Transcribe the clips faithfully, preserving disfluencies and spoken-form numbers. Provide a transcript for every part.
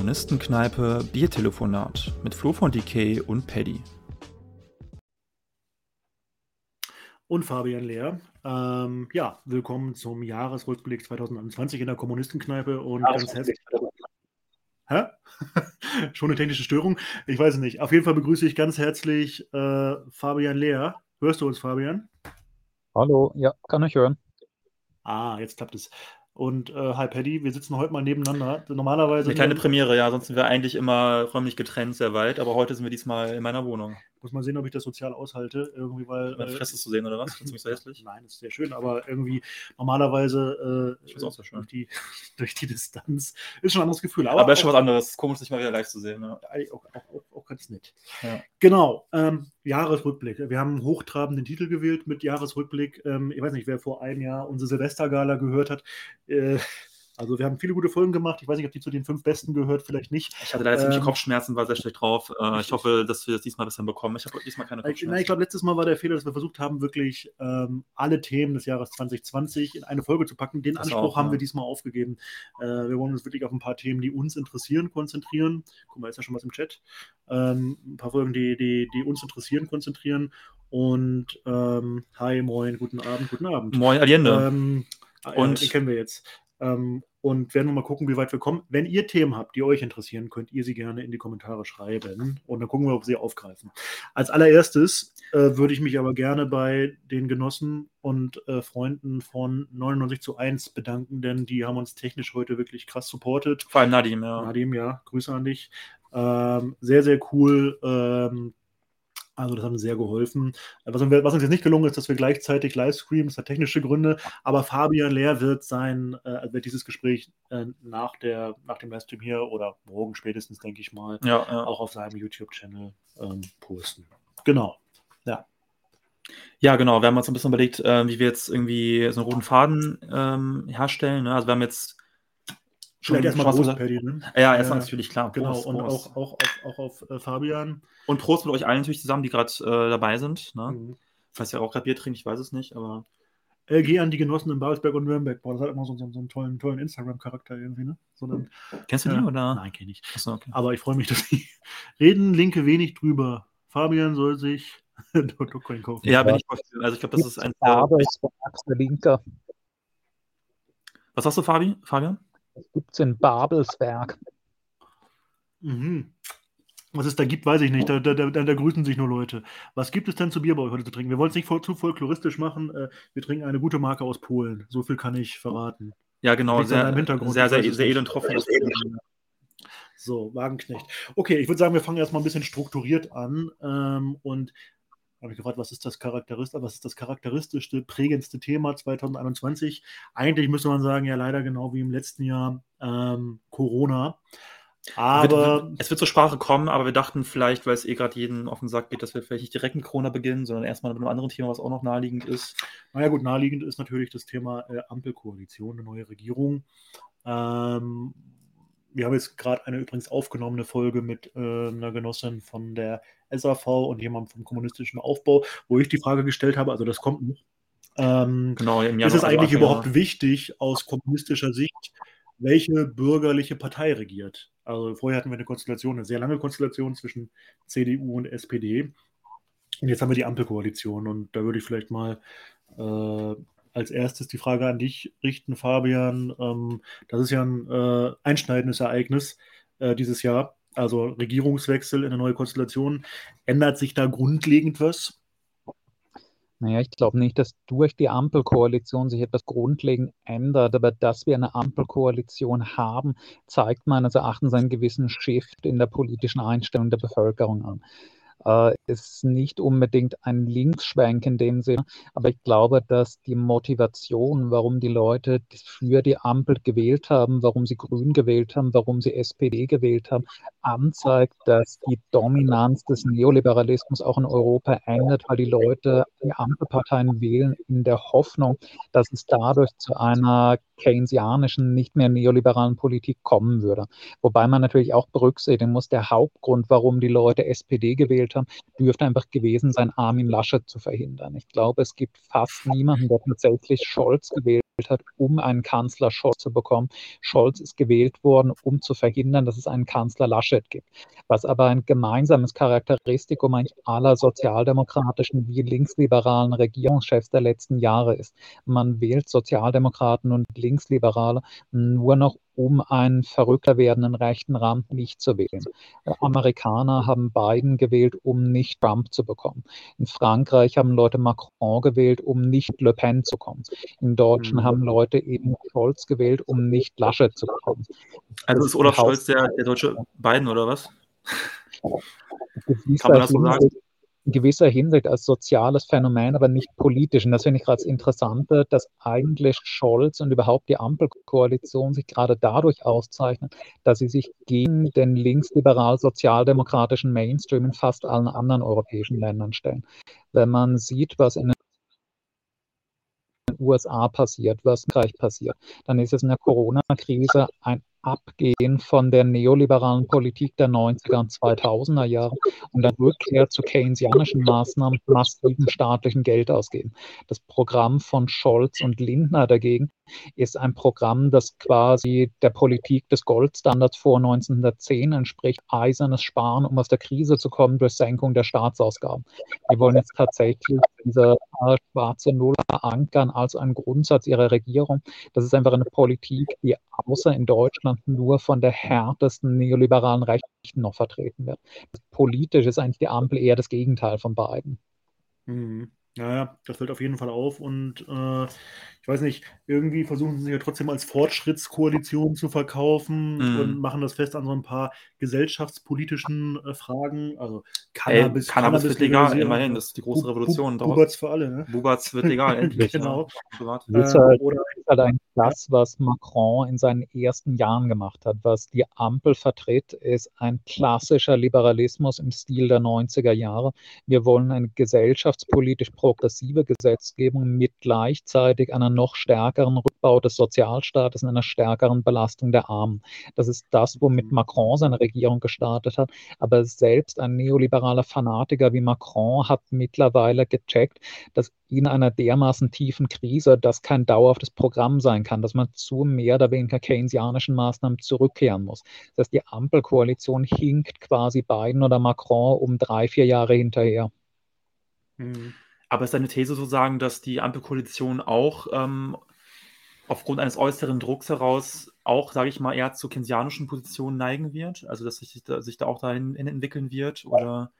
Kommunistenkneipe Biertelefonat mit Flo von D K und Paddy. Und Fabian Lehr. Ähm, ja, willkommen zum Jahresrückblick zwanzig einundzwanzig in der Kommunistenkneipe und ja, ganz herzlich. Hä? Schon eine technische Störung? Ich weiß es nicht. Auf jeden Fall begrüße ich ganz herzlich äh, Fabian Lehr. Hörst du uns, Fabian? Hallo, ja, kann ich hören. Ah, jetzt klappt es. Und äh, hi Paddy, wir sitzen heute mal nebeneinander. Normalerweise eine kleine Premiere, ja, sonst sind wir eigentlich immer räumlich getrennt, sehr weit, aber heute sind wir diesmal in meiner Wohnung. Muss mal sehen, ob ich das sozial aushalte. Irgendwie, weil, meine Fresse äh, zu sehen, oder was? Findest du mich so hässlich? Nein, das ist sehr schön, aber irgendwie normalerweise äh, ich find's auch sehr schön. Durch, die, durch die Distanz ist schon ein anderes Gefühl. Aber, aber ist schon was anderes, komisch, sich mal wieder live zu sehen. Ja. Auch, auch, auch, auch ganz nett. Ja. Genau, ähm, Jahresrückblick. Wir haben einen hochtrabenden Titel gewählt mit Jahresrückblick. Ähm, ich weiß nicht, wer vor einem Jahr unsere Silvestergala gehört hat. Äh, Also wir haben viele gute Folgen gemacht. Ich weiß nicht, ob die zu den fünf Besten gehört, vielleicht nicht. Ich hatte leider ziemlich ähm, Kopfschmerzen, war sehr schlecht drauf. Äh, ich hoffe, dass wir das diesmal ein bisschen bekommen. Ich habe diesmal keine Kopfschmerzen. Ich, ich glaube, letztes Mal war der Fehler, dass wir versucht haben, wirklich ähm, alle Themen des Jahres zwanzig zwanzig in eine Folge zu packen. Den das Anspruch auch, haben ja. wir diesmal aufgegeben. Äh, wir wollen uns wirklich auf ein paar Themen, die uns interessieren, konzentrieren. Guck mal, ist ja schon was im Chat. Ähm, ein paar Folgen, die, die, die uns interessieren, konzentrieren. Und ähm, hi, moin, guten Abend, guten Abend. Moin, Allende. Ähm, Und äh, den kennen wir jetzt. Ähm, und werden wir mal gucken, wie weit wir kommen. Wenn ihr Themen habt, die euch interessieren, könnt ihr sie gerne in die Kommentare schreiben und dann gucken wir, ob sie aufgreifen. Als allererstes äh, würde ich mich aber gerne bei den Genossen und äh, Freunden von neunundneunzig zu eins bedanken, denn die haben uns technisch heute wirklich krass supportet. Vor allem Nadim, ja. Nadim, ja, Grüße an dich. Ähm, sehr, sehr cool. Ähm, Also das hat uns sehr geholfen. Was uns jetzt nicht gelungen ist, dass wir gleichzeitig live streamen, das hat technische Gründe, aber Fabian Lehr wird sein, äh, wird dieses Gespräch äh, nach, der, nach dem Livestream hier oder morgen spätestens, denke ich mal, ja, ja. auch auf seinem YouTube-Channel ähm, posten. Genau, ja. Ja, genau, wir haben uns ein bisschen überlegt, äh, wie wir jetzt irgendwie so einen roten Faden ähm, herstellen. Ne? Also wir haben jetzt Vielleicht erstmal Prost, Paddy, ne? Ja, erstmal äh, natürlich, klar. Genau, Prost, und Prost. Auch, auch, auch, auch auf äh, Fabian. Und Prost mit euch allen natürlich zusammen, die gerade äh, dabei sind. Ne? Mhm. Falls ihr auch gerade Bier trinkt, ich weiß es nicht, aber... Äh, geh an die Genossen in Babelsberg und Nürnberg. Boah, das hat immer so, so, so einen tollen, tollen Instagram-Charakter irgendwie, ne? So einen, Kennst du die, äh, oder? Nein, kenn ich. Achso, okay. Aber ich freue mich, dass die reden, Linke wenig drüber. Fabian soll sich Dogecoin kaufen. Ja, bin ich Also ich glaube, das ist ein... Aber ich bin der Linker. Was sagst du, Fabi? Fabian? Das gibt es in Babelsberg. Mhm. Was es da gibt, weiß ich nicht. Da, da, da, da grüßen sich nur Leute. Was gibt es denn zu Bier bei euch heute zu trinken? Wir wollen es nicht voll, zu folkloristisch machen. Wir trinken eine gute Marke aus Polen. So viel kann ich verraten. Ja, genau. Sehr, sehr, sehr, sehr edel und trocken. So, Wagenknecht. Okay, ich würde sagen, wir fangen erstmal ein bisschen strukturiert an. Ähm, und habe ich gefragt, was ist das Charakteristische, was ist das charakteristischste, prägendste Thema zwanzig einundzwanzig? Eigentlich müsste man sagen, ja leider genau wie im letzten Jahr, ähm, Corona. Aber es wird zur Sprache kommen, aber wir dachten vielleicht, weil es eh gerade jeden auf den Sack geht, dass wir vielleicht nicht direkt mit Corona beginnen, sondern erstmal mit einem anderen Thema, was auch noch naheliegend ist. Naja gut, naheliegend ist natürlich das Thema äh, Ampelkoalition, eine neue Regierung. Ähm, wir haben jetzt gerade eine übrigens aufgenommene Folge mit äh, einer Genossin von der S A V und jemand vom kommunistischen Aufbau, wo ich die Frage gestellt habe, also das kommt nicht. Ähm, genau, im Januar, ist es eigentlich also überhaupt Jahr. wichtig aus kommunistischer Sicht, welche bürgerliche Partei regiert? Also vorher hatten wir eine Konstellation, eine sehr lange Konstellation zwischen C D U und S P D. Und jetzt haben wir die Ampelkoalition und da würde ich vielleicht mal äh, als erstes die Frage an dich richten, Fabian. Ähm, das ist ja ein äh, einschneidendes Ereignis äh, dieses Jahr. Also Regierungswechsel in eine neue Konstellation. Ändert sich da grundlegend was? Naja, ich glaube nicht, dass durch die Ampelkoalition sich etwas grundlegend ändert, aber dass wir eine Ampelkoalition haben, zeigt meines Erachtens einen gewissen Shift in der politischen Einstellung der Bevölkerung an. Es äh, ist nicht unbedingt ein Linksschwenk in dem Sinne, aber ich glaube, dass die Motivation, warum die Leute für die Ampel gewählt haben, warum sie Grün gewählt haben, warum sie S P D gewählt haben, anzeigt, dass die Dominanz des Neoliberalismus auch in Europa endet, weil die Leute die Ampelparteien wählen in der Hoffnung, dass es dadurch zu einer keynesianischen, nicht mehr neoliberalen Politik kommen würde. Wobei man natürlich auch berücksichtigen muss, der Hauptgrund, warum die Leute S P D gewählt haben, dürfte einfach gewesen sein, Armin Laschet zu verhindern. Ich glaube, es gibt fast niemanden, der tatsächlich Scholz gewählt hat, um einen Kanzler Scholz zu bekommen. Scholz ist gewählt worden, um zu verhindern, dass es einen Kanzler Laschet gibt. Was aber ein gemeinsames Charakteristikum aller sozialdemokratischen wie linksliberalen Regierungschefs der letzten Jahre ist. Man wählt Sozialdemokraten und Linksliberale nur noch, um einen verrückter werdenden rechten Rand nicht zu wählen. Amerikaner haben Biden gewählt, um nicht Trump zu bekommen. In Frankreich haben Leute Macron gewählt, um nicht Le Pen zu kommen. In Deutschland mhm. haben Leute eben Scholz gewählt, um nicht Laschet zu bekommen. Also ist Olaf Scholz der, der deutsche Biden, oder was? Kann man das so sagen? In gewisser Hinsicht als soziales Phänomen, aber nicht politisch. Und das finde ich gerade das Interessante, dass eigentlich Scholz und überhaupt die Ampelkoalition sich gerade dadurch auszeichnen, dass sie sich gegen den linksliberal-sozialdemokratischen Mainstream in fast allen anderen europäischen Ländern stellen. Wenn man sieht, was in den U S A passiert, was in Frankreich passiert, dann ist es in der Corona-Krise ein Abgehen von der neoliberalen Politik der neunziger und zweitausender Jahre und dann Rückkehr zu keynesianischen Maßnahmen, massiven staatlichen Geld ausgeben. Das Programm von Scholz und Lindner dagegen ist ein Programm, das quasi der Politik des Goldstandards vor neunzehnhundertzehn entspricht, eisernes Sparen, um aus der Krise zu kommen durch Senkung der Staatsausgaben. Wir wollen jetzt tatsächlich diese schwarze Null verankern als einen Grundsatz ihrer Regierung. Das ist einfach eine Politik, die außer in Deutschland nur von der härtesten neoliberalen Rechten noch vertreten wird. Politisch ist eigentlich die Ampel eher das Gegenteil von beiden. Mhm. Naja, das fällt auf jeden Fall auf und äh, ich weiß nicht, irgendwie versuchen sie sich ja trotzdem als Fortschrittskoalition zu verkaufen mhm. und machen das fest an so ein paar gesellschaftspolitischen äh, Fragen, also Cannabis, Ey, Cannabis, Cannabis wird legal, immerhin, das ist die große Bu- Revolution. Bu- Bubatz für alle, ne? Bubatz wird legal, endlich. Genau. Ja. Das ist halt, Oder, ist halt ein das, was Macron in seinen ersten Jahren gemacht hat, was die Ampel vertritt, ist ein klassischer Liberalismus im Stil der neunziger Jahre. Wir wollen eine gesellschaftspolitisch progressive Gesetzgebung mit gleichzeitig einer noch stärkeren Rückbau des Sozialstaates und einer stärkeren Belastung der Armen. Das ist das, womit Macron seine Regierung gestartet hat. Aber selbst ein neoliberaler Fanatiker wie Macron hat mittlerweile gecheckt, dass in einer dermaßen tiefen Krise das kein dauerhaftes Programm sein kann, dass man zu mehr oder weniger keynesianischen Maßnahmen zurückkehren muss. Das heißt, die Ampelkoalition hinkt quasi Biden oder Macron um drei, vier Jahre hinterher. Mhm. Aber ist deine These sozusagen, dass die Ampelkoalition auch ähm, aufgrund eines äußeren Drucks heraus auch, sage ich mal, eher zu keynesianischen Positionen neigen wird? Also, dass sich, dass sich da auch dahin entwickeln wird? Oder...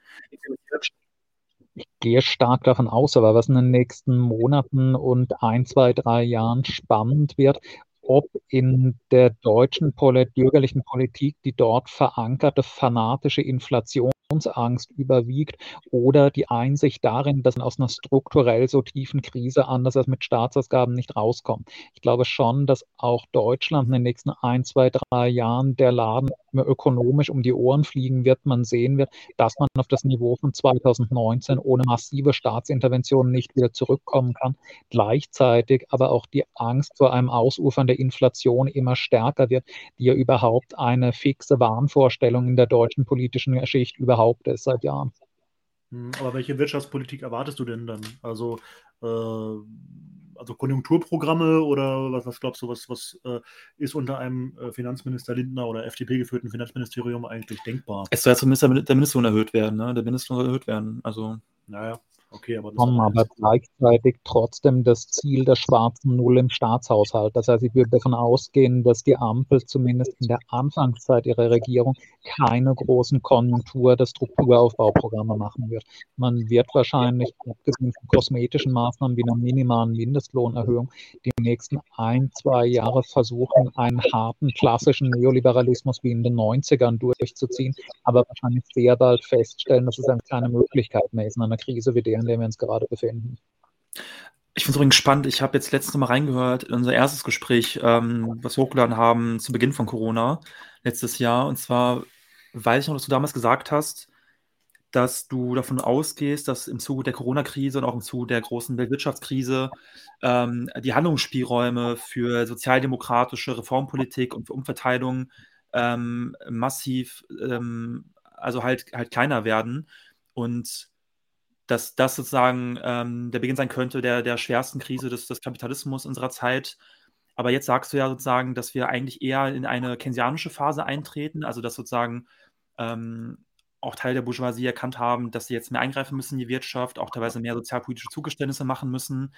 Ich gehe stark davon aus, aber was in den nächsten Monaten und ein, zwei, drei Jahren spannend wird, ob in der deutschen polit- bürgerlichen Politik die dort verankerte fanatische Inflationsangst überwiegt oder die Einsicht darin, dass man aus einer strukturell so tiefen Krise anders als mit Staatsausgaben nicht rauskommt. Ich glaube schon, dass auch Deutschland in den nächsten ein, zwei, drei Jahren der Laden ökonomisch um die Ohren fliegen wird, man sehen wird, dass man auf das Niveau von zweitausendneunzehn ohne massive Staatsinterventionen nicht wieder zurückkommen kann. Gleichzeitig aber auch die Angst vor einem Ausufern der Inflation immer stärker wird, die ja überhaupt eine fixe Wahnvorstellung in der deutschen politischen Schicht überhaupt ist seit Jahren. Aber welche Wirtschaftspolitik erwartest du denn dann? Also, äh, also Konjunkturprogramme oder was, was glaubst du, was, was äh, ist unter einem Finanzminister Lindner oder F D P-geführten Finanzministerium eigentlich denkbar? Es soll ja zumindest der, der Mindestlohn erhöht werden, ne? Der Mindestlohn soll erhöht werden, also... Naja. Okay, aber, das aber gleichzeitig trotzdem das Ziel der schwarzen Null im Staatshaushalt. Das heißt, ich würde davon ausgehen, dass die Ampel zumindest in der Anfangszeit ihrer Regierung keine großen Konjunktur- oder Strukturaufbauprogramme machen wird. Man wird wahrscheinlich, abgesehen von kosmetischen Maßnahmen wie einer minimalen Mindestlohnerhöhung, die nächsten ein, zwei Jahre versuchen, einen harten, klassischen Neoliberalismus wie in den neunzigern durchzuziehen, aber wahrscheinlich sehr bald feststellen, dass es einfach keine Möglichkeit mehr ist in einer Krise wie der, in der wir uns gerade befinden. Ich finde es übrigens spannend, ich habe jetzt letztes Mal reingehört in unser erstes Gespräch, ähm, was wir hochgeladen haben zu Beginn von Corona letztes Jahr, und zwar weiß ich noch, dass du damals gesagt hast, dass du davon ausgehst, dass im Zuge der Corona-Krise und auch im Zuge der großen Weltwirtschaftskrise ähm, die Handlungsspielräume für sozialdemokratische Reformpolitik und für Umverteilung ähm, massiv, ähm, also halt, halt kleiner werden, und dass das sozusagen ähm, der Beginn sein könnte der, der schwersten Krise des, des Kapitalismus unserer Zeit. Aber jetzt sagst du ja sozusagen, dass wir eigentlich eher in eine keynesianische Phase eintreten, also dass sozusagen ähm, auch Teile der Bourgeoisie erkannt haben, dass sie jetzt mehr eingreifen müssen in die Wirtschaft, auch teilweise mehr sozialpolitische Zugeständnisse machen müssen.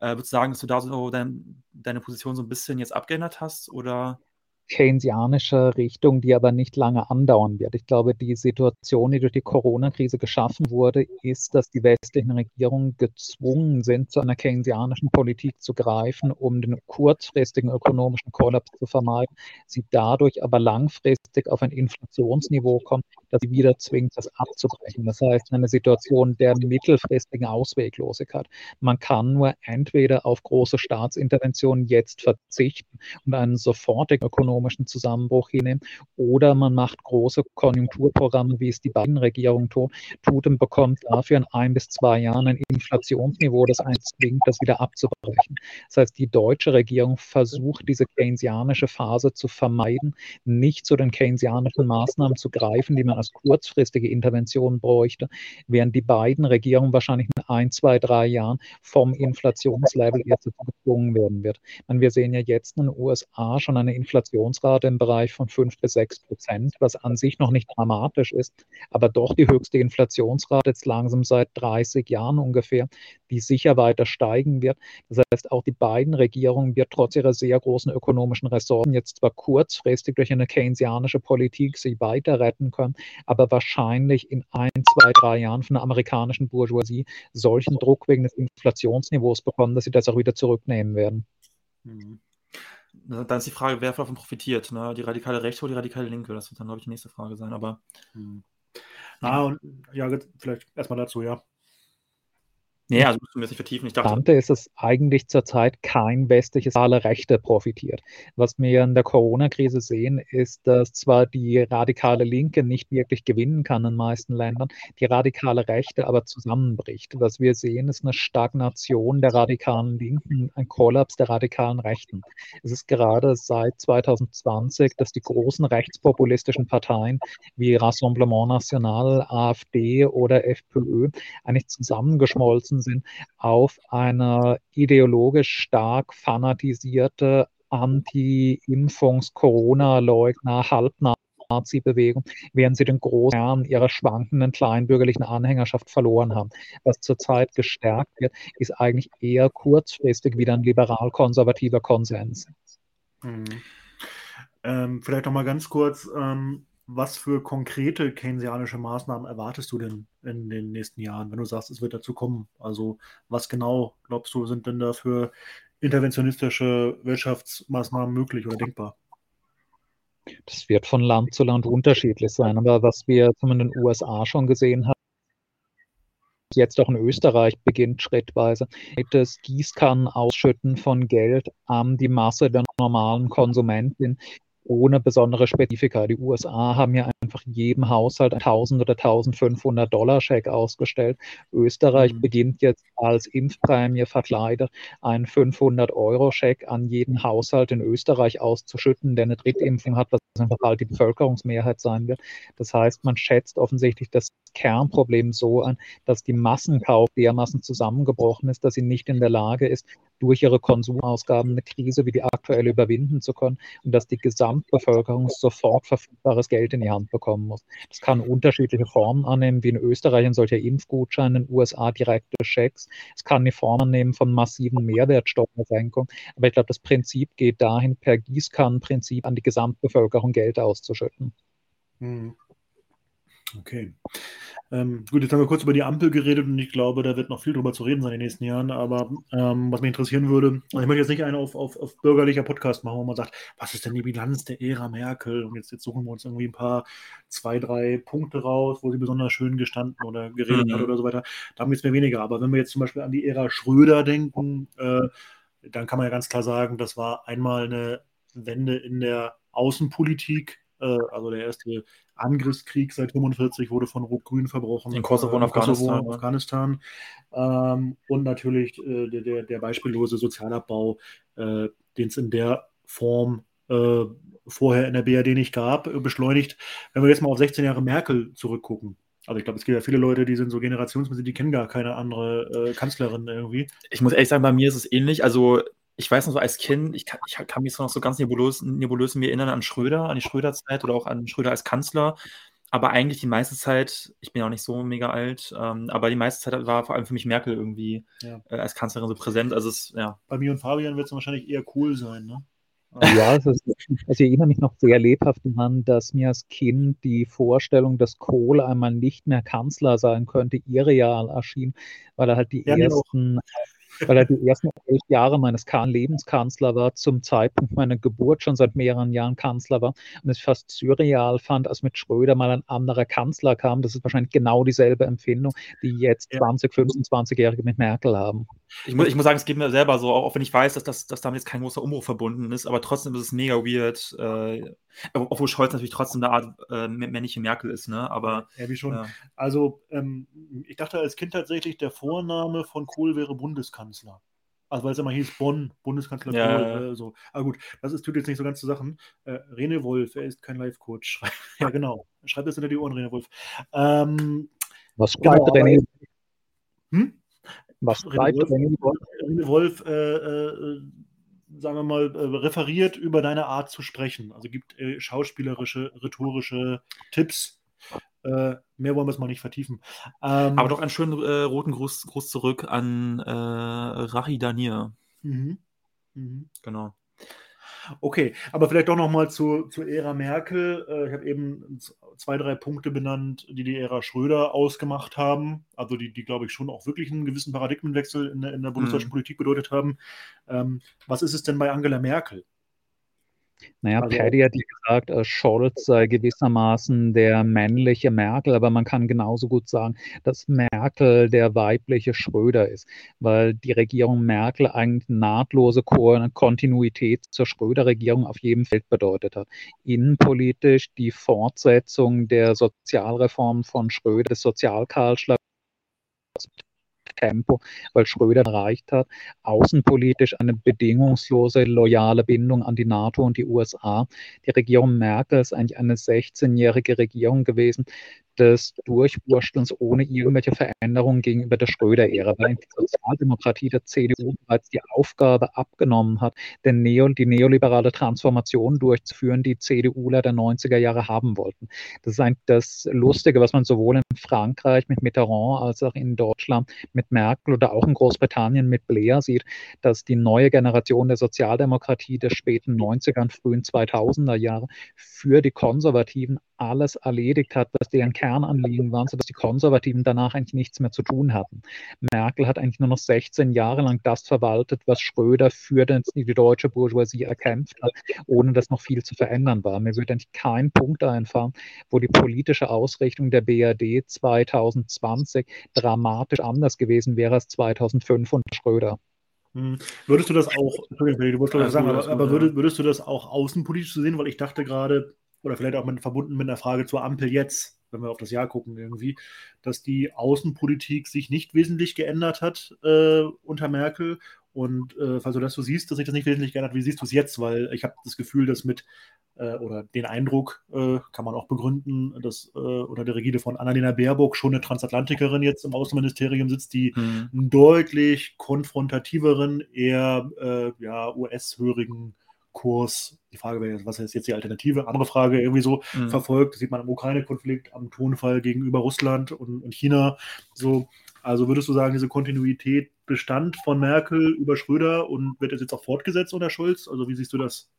Äh, würdest du sagen, dass du da so dein, deine Position so ein bisschen jetzt abgeändert hast, oder? Keynesianische Richtung, die aber nicht lange andauern wird. Ich glaube, die Situation, die durch die Corona-Krise geschaffen wurde, ist, dass die westlichen Regierungen gezwungen sind, zu einer keynesianischen Politik zu greifen, um den kurzfristigen ökonomischen Kollaps zu vermeiden, sie dadurch aber langfristig auf ein Inflationsniveau kommen, das sie wieder zwingt, das abzubrechen. Das heißt, eine Situation der mittelfristigen Ausweglosigkeit. Man kann nur entweder auf große Staatsinterventionen jetzt verzichten und einen sofortigen ökonomischen ökonomischen Zusammenbruch hinnehmen, oder man macht große Konjunkturprogramme, wie es die Biden-Regierung tut, und bekommt dafür in ein bis zwei Jahren ein Inflationsniveau, das einen zwingt, das wieder abzubrechen. Das heißt, die deutsche Regierung versucht, diese keynesianische Phase zu vermeiden, nicht zu den keynesianischen Maßnahmen zu greifen, die man als kurzfristige Intervention bräuchte, während die Biden-Regierung wahrscheinlich in ein, zwei, drei Jahren vom Inflationslevel erst gezwungen werden wird. Und wir sehen ja jetzt in den U S A schon eine Inflation im Bereich von fünf bis sechs Prozent, was an sich noch nicht dramatisch ist, aber doch die höchste Inflationsrate jetzt langsam seit dreißig Jahren ungefähr, die sicher weiter steigen wird. Das heißt, auch die beiden Regierungen wird trotz ihrer sehr großen ökonomischen Ressourcen jetzt zwar kurzfristig durch eine keynesianische Politik sich weiter retten können, aber wahrscheinlich in ein, zwei, drei Jahren von der amerikanischen Bourgeoisie solchen Druck wegen des Inflationsniveaus bekommen, dass sie das auch wieder zurücknehmen werden. Mhm. Dann ist die Frage, wer davon profitiert, ne? Die radikale Rechte oder die radikale Linke? Das wird dann, glaube ich, die nächste Frage sein, aber... Hm. Na, und, ja, vielleicht erstmal dazu, ja. Ja, also müssen wir es nicht vertiefen. Ich dachte, ist es eigentlich zurzeit kein westliches Rechte profitiert. Was wir in der Corona-Krise sehen, ist, dass zwar die radikale Linke nicht wirklich gewinnen kann in meisten Ländern, die radikale Rechte aber zusammenbricht. Was wir sehen, ist eine Stagnation der radikalen Linken, ein Kollaps der radikalen Rechten. Es ist gerade seit zwanzig zwanzig, dass die großen rechtspopulistischen Parteien wie Rassemblement National, AfD oder FPÖ eigentlich zusammengeschmolzen sind auf eine ideologisch stark fanatisierte Anti-Impfungs-Corona-Leugner, Halbnazi-Bewegung, während sie den großen Kern ihrer schwankenden kleinbürgerlichen Anhängerschaft verloren haben. Was zurzeit gestärkt wird, ist eigentlich eher kurzfristig wieder ein liberal-konservativer Konsens. Hm. Ähm, vielleicht noch mal ganz kurz, ähm, was für konkrete keynesianische Maßnahmen erwartest du denn in den nächsten Jahren, wenn du sagst, es wird dazu kommen? Also was genau, glaubst du, sind denn da für interventionistische Wirtschaftsmaßnahmen möglich oder denkbar? Das wird von Land zu Land unterschiedlich sein, aber was wir zumindest in den U S A schon gesehen haben, jetzt auch in Österreich beginnt schrittweise das Gießkannenausschütten von Geld an die Masse der normalen Konsumenten, ohne besondere Spezifika. Die U S A haben ja einfach jedem Haushalt einen tausend- oder tausendfünfhundert-Dollar-Scheck ausgestellt. Österreich mhm. beginnt jetzt als Impfprämie verkleidet, einen fünfhundert-Euro-Scheck an jeden Haushalt in Österreich auszuschütten, der eine Drittimpfung hat, was einfach bald die Bevölkerungsmehrheit sein wird. Das heißt, man schätzt offensichtlich das Kernproblem so an, dass die Massenkauf dermaßen zusammengebrochen ist, dass sie nicht in der Lage ist, durch ihre Konsumausgaben eine Krise wie die aktuelle überwinden zu können und dass die Gesamtbevölkerung sofort verfügbares Geld in die Hand bekommen muss. Das kann unterschiedliche Formen annehmen, wie in Österreich ein solcher Impfgutschein, in den U S A direkte Schecks. Es kann die Form annehmen von massiven Mehrwertsteuersenkungen. Aber ich glaube, das Prinzip geht dahin, per Gießkannenprinzip an die Gesamtbevölkerung Geld auszuschütten. Hm. Okay. Ähm, gut, jetzt haben wir kurz über die Ampel geredet und ich glaube, da wird noch viel drüber zu reden sein in den nächsten Jahren, aber ähm, was mich interessieren würde, also ich möchte jetzt nicht einen auf, auf, auf bürgerlicher Podcast machen, wo man sagt, was ist denn die Bilanz der Ära Merkel? Und jetzt, jetzt suchen wir uns irgendwie ein paar, zwei, drei Punkte raus, wo sie besonders schön gestanden oder geredet mhm. hat oder so weiter. Da haben wir jetzt mehr weniger, aber wenn wir jetzt zum Beispiel an die Ära Schröder denken, äh, dann kann man ja ganz klar sagen, das war einmal eine Wende in der Außenpolitik, äh, also der erste Angriffskrieg seit neunzehnhundertfünfundvierzig wurde von Rot-Grün verbrochen. In Kosovo und äh, Afghanistan. Kosovo, Afghanistan. Ähm, und natürlich äh, der, der, der beispiellose Sozialabbau, äh, den es in der Form äh, vorher in der B R D nicht gab, beschleunigt. Wenn wir jetzt mal auf sechzehn Jahre Merkel zurückgucken, Also ich glaube, es gibt ja viele Leute, die sind so generationsmäßig, die kennen gar keine andere äh, Kanzlerin irgendwie. Ich muss ehrlich sagen, bei mir ist es ähnlich. Also ich weiß noch so als Kind, ich kann, ich kann mich so noch so ganz nebulös, nebulös mir erinnern an Schröder, an die Schröder-Zeit oder auch an Schröder als Kanzler. Aber eigentlich die meiste Zeit, ich bin ja auch nicht so mega alt, ähm, aber die meiste Zeit war vor allem für mich Merkel irgendwie ja. äh, als Kanzlerin so präsent. Also es, ja. Bei mir und Fabian wird es wahrscheinlich eher Kohl sein, ne? Ja, also ich erinnere mich noch sehr lebhaft daran, dass mir als Kind die Vorstellung, dass Kohl einmal nicht mehr Kanzler sein könnte, irreal erschien, weil er halt die ja, ersten, genau. weil er die ersten elf Jahre meines Lebens Kanzler war, zum Zeitpunkt meiner Geburt schon seit mehreren Jahren Kanzler war und es fast surreal fand, als mit Schröder mal ein anderer Kanzler kam. Das ist wahrscheinlich genau dieselbe Empfindung, die jetzt ja. zwanzig-, fünfundzwanzigjährige mit Merkel haben. Ich muss, ich muss sagen, es geht mir selber so, auch wenn ich weiß, dass, dass, dass damit jetzt kein großer Umbruch verbunden ist, aber trotzdem ist es mega weird, äh, obwohl Scholz natürlich trotzdem eine Art äh, männliche Merkel ist, ne? Aber ja, wie schon. Ja. Also ähm, ich dachte als Kind tatsächlich, der Vorname von Kohl wäre Bundeskanzler. Also weil es immer hieß Bonn, Bundeskanzler Kohl. Ja. Äh, so. Aber gut, das ist, tut jetzt nicht so ganz zu Sachen. Äh, René Wolf, er ist kein Live-Coach. Ja genau, schreibt das hinter die Ohren, René Wolf. Ähm, Was schreibt genau, René? Hm? Was schreibt René Wolf? René Wolf, äh, äh, sagen wir mal, äh, referiert über deine Art zu sprechen. Also gibt äh, schauspielerische, rhetorische Tipps. Äh, mehr wollen wir es mal nicht vertiefen. Ähm, Aber doch einen schönen äh, roten Gruß, Gruß zurück an äh, Rachi Danier. Mhm. Mhm. Genau. Okay, aber vielleicht doch nochmal zu, zur Ära Merkel. Ich habe eben zwei, drei Punkte benannt, die die Ära Schröder ausgemacht haben. Also die, die glaube ich, schon auch wirklich einen gewissen Paradigmenwechsel in der, in der bundesdeutschen mhm. Politik bedeutet haben. Ähm, was ist es denn bei Angela Merkel? Naja, also, Paddy hat gesagt, Scholz sei gewissermaßen der männliche Merkel, aber man kann genauso gut sagen, dass Merkel der weibliche Schröder ist, weil die Regierung Merkel eigentlich nahtlose Kontinuität zur Schröder-Regierung auf jedem Feld bedeutet hat. Innenpolitisch die Fortsetzung der Sozialreform von Schröder, des Sozialkahlschlags, Tempo, weil Schröder erreicht hat, außenpolitisch eine bedingungslose, loyale Bindung an die NATO und die U S A. Die Regierung Merkel ist eigentlich eine sechzehnjährige Regierung gewesen, des Durchwurstelns ohne irgendwelche Veränderungen gegenüber der Schröder-Ära, weil die Sozialdemokratie der C D U bereits die Aufgabe abgenommen hat, den Neo, die neoliberale Transformation durchzuführen, die CDUler der neunziger Jahre haben wollten. Das ist eigentlich das Lustige, was man sowohl in Frankreich mit Mitterrand als auch in Deutschland mit Merkel oder auch in Großbritannien mit Blair sieht, dass die neue Generation der Sozialdemokratie der späten neunziger und frühen zweitausender Jahre für die Konservativen alles erledigt hat, was deren Kernanliegen waren, sodass die Konservativen danach eigentlich nichts mehr zu tun hatten. Merkel hat eigentlich nur noch sechzehn Jahre lang das verwaltet, was Schröder für die deutsche Bourgeoisie erkämpft hat, ohne dass noch viel zu verändern war. Mir würde eigentlich kein Punkt einfallen, wo die politische Ausrichtung der B R D zwanzig zwanzig dramatisch anders gewesen wäre als zweitausendfünf unter Schröder. Würdest du das auch, Entschuldigung, du wolltest das sagen, aber, aber würdest, würdest du das auch außenpolitisch sehen? Weil ich dachte gerade, oder vielleicht auch mit, verbunden mit einer Frage zur Ampel jetzt, wenn wir auf das Jahr gucken irgendwie, dass die Außenpolitik sich nicht wesentlich geändert hat äh, unter Merkel. Und äh, falls du das so siehst, dass sich das nicht wesentlich geändert hat, wie siehst du es jetzt? Weil ich habe das Gefühl, dass mit, äh, oder den Eindruck, äh, kann man auch begründen, dass äh, unter der Regie von Annalena Baerbock schon eine Transatlantikerin jetzt im Außenministerium sitzt, die mhm. einen deutlich konfrontativeren, eher äh, ja, U S-hörigen Kurs, die Frage wäre jetzt, was ist jetzt die Alternative? Andere Frage irgendwie so mhm. verfolgt. Das sieht man im Ukraine-Konflikt, am Tonfall gegenüber Russland und, und China. So, also würdest du sagen, diese Kontinuität bestand von Merkel über Schröder und wird das jetzt auch fortgesetzt unter Scholz? Also wie siehst du das?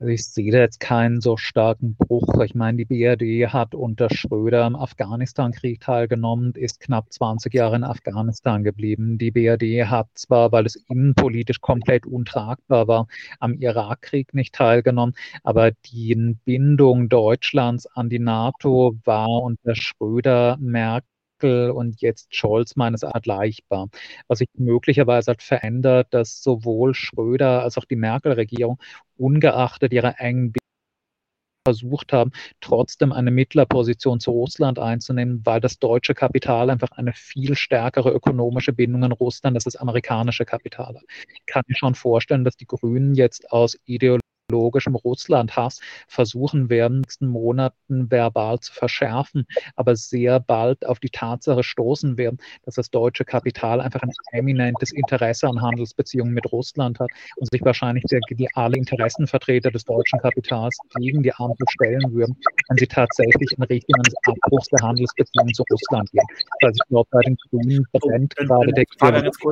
Also ich sehe da jetzt keinen so starken Bruch. Ich meine, die B R D hat unter Schröder am Afghanistan-Krieg teilgenommen, ist knapp zwanzig Jahre in Afghanistan geblieben. Die B R D hat zwar, weil es innenpolitisch komplett untragbar war, am Irakkrieg nicht teilgenommen, aber die Bindung Deutschlands an die NATO war unter Schröder merkwürdig. Und jetzt Scholz meines Erachtens gleichbar. Was sich möglicherweise hat verändert, dass sowohl Schröder als auch die Merkel-Regierung ungeachtet ihrer engen Bindung versucht haben, trotzdem eine Mittlerposition zu Russland einzunehmen, weil das deutsche Kapital einfach eine viel stärkere ökonomische Bindung an Russland als das amerikanische Kapital hat. Ich kann mir schon vorstellen, dass die Grünen jetzt aus ideologischen ideologischem Russland Hass versuchen werden, in den nächsten Monaten verbal zu verschärfen, aber sehr bald auf die Tatsache stoßen werden, dass das deutsche Kapital einfach ein eminentes Interesse an Handelsbeziehungen mit Russland hat und sich wahrscheinlich der, die alle Interessenvertreter des deutschen Kapitals gegen die Ampel stellen würden, wenn sie tatsächlich in Richtung eines Abbruchs der Handelsbeziehungen zu Russland gehen. Also ich glaube, bei den Grünen brennt oh, gerade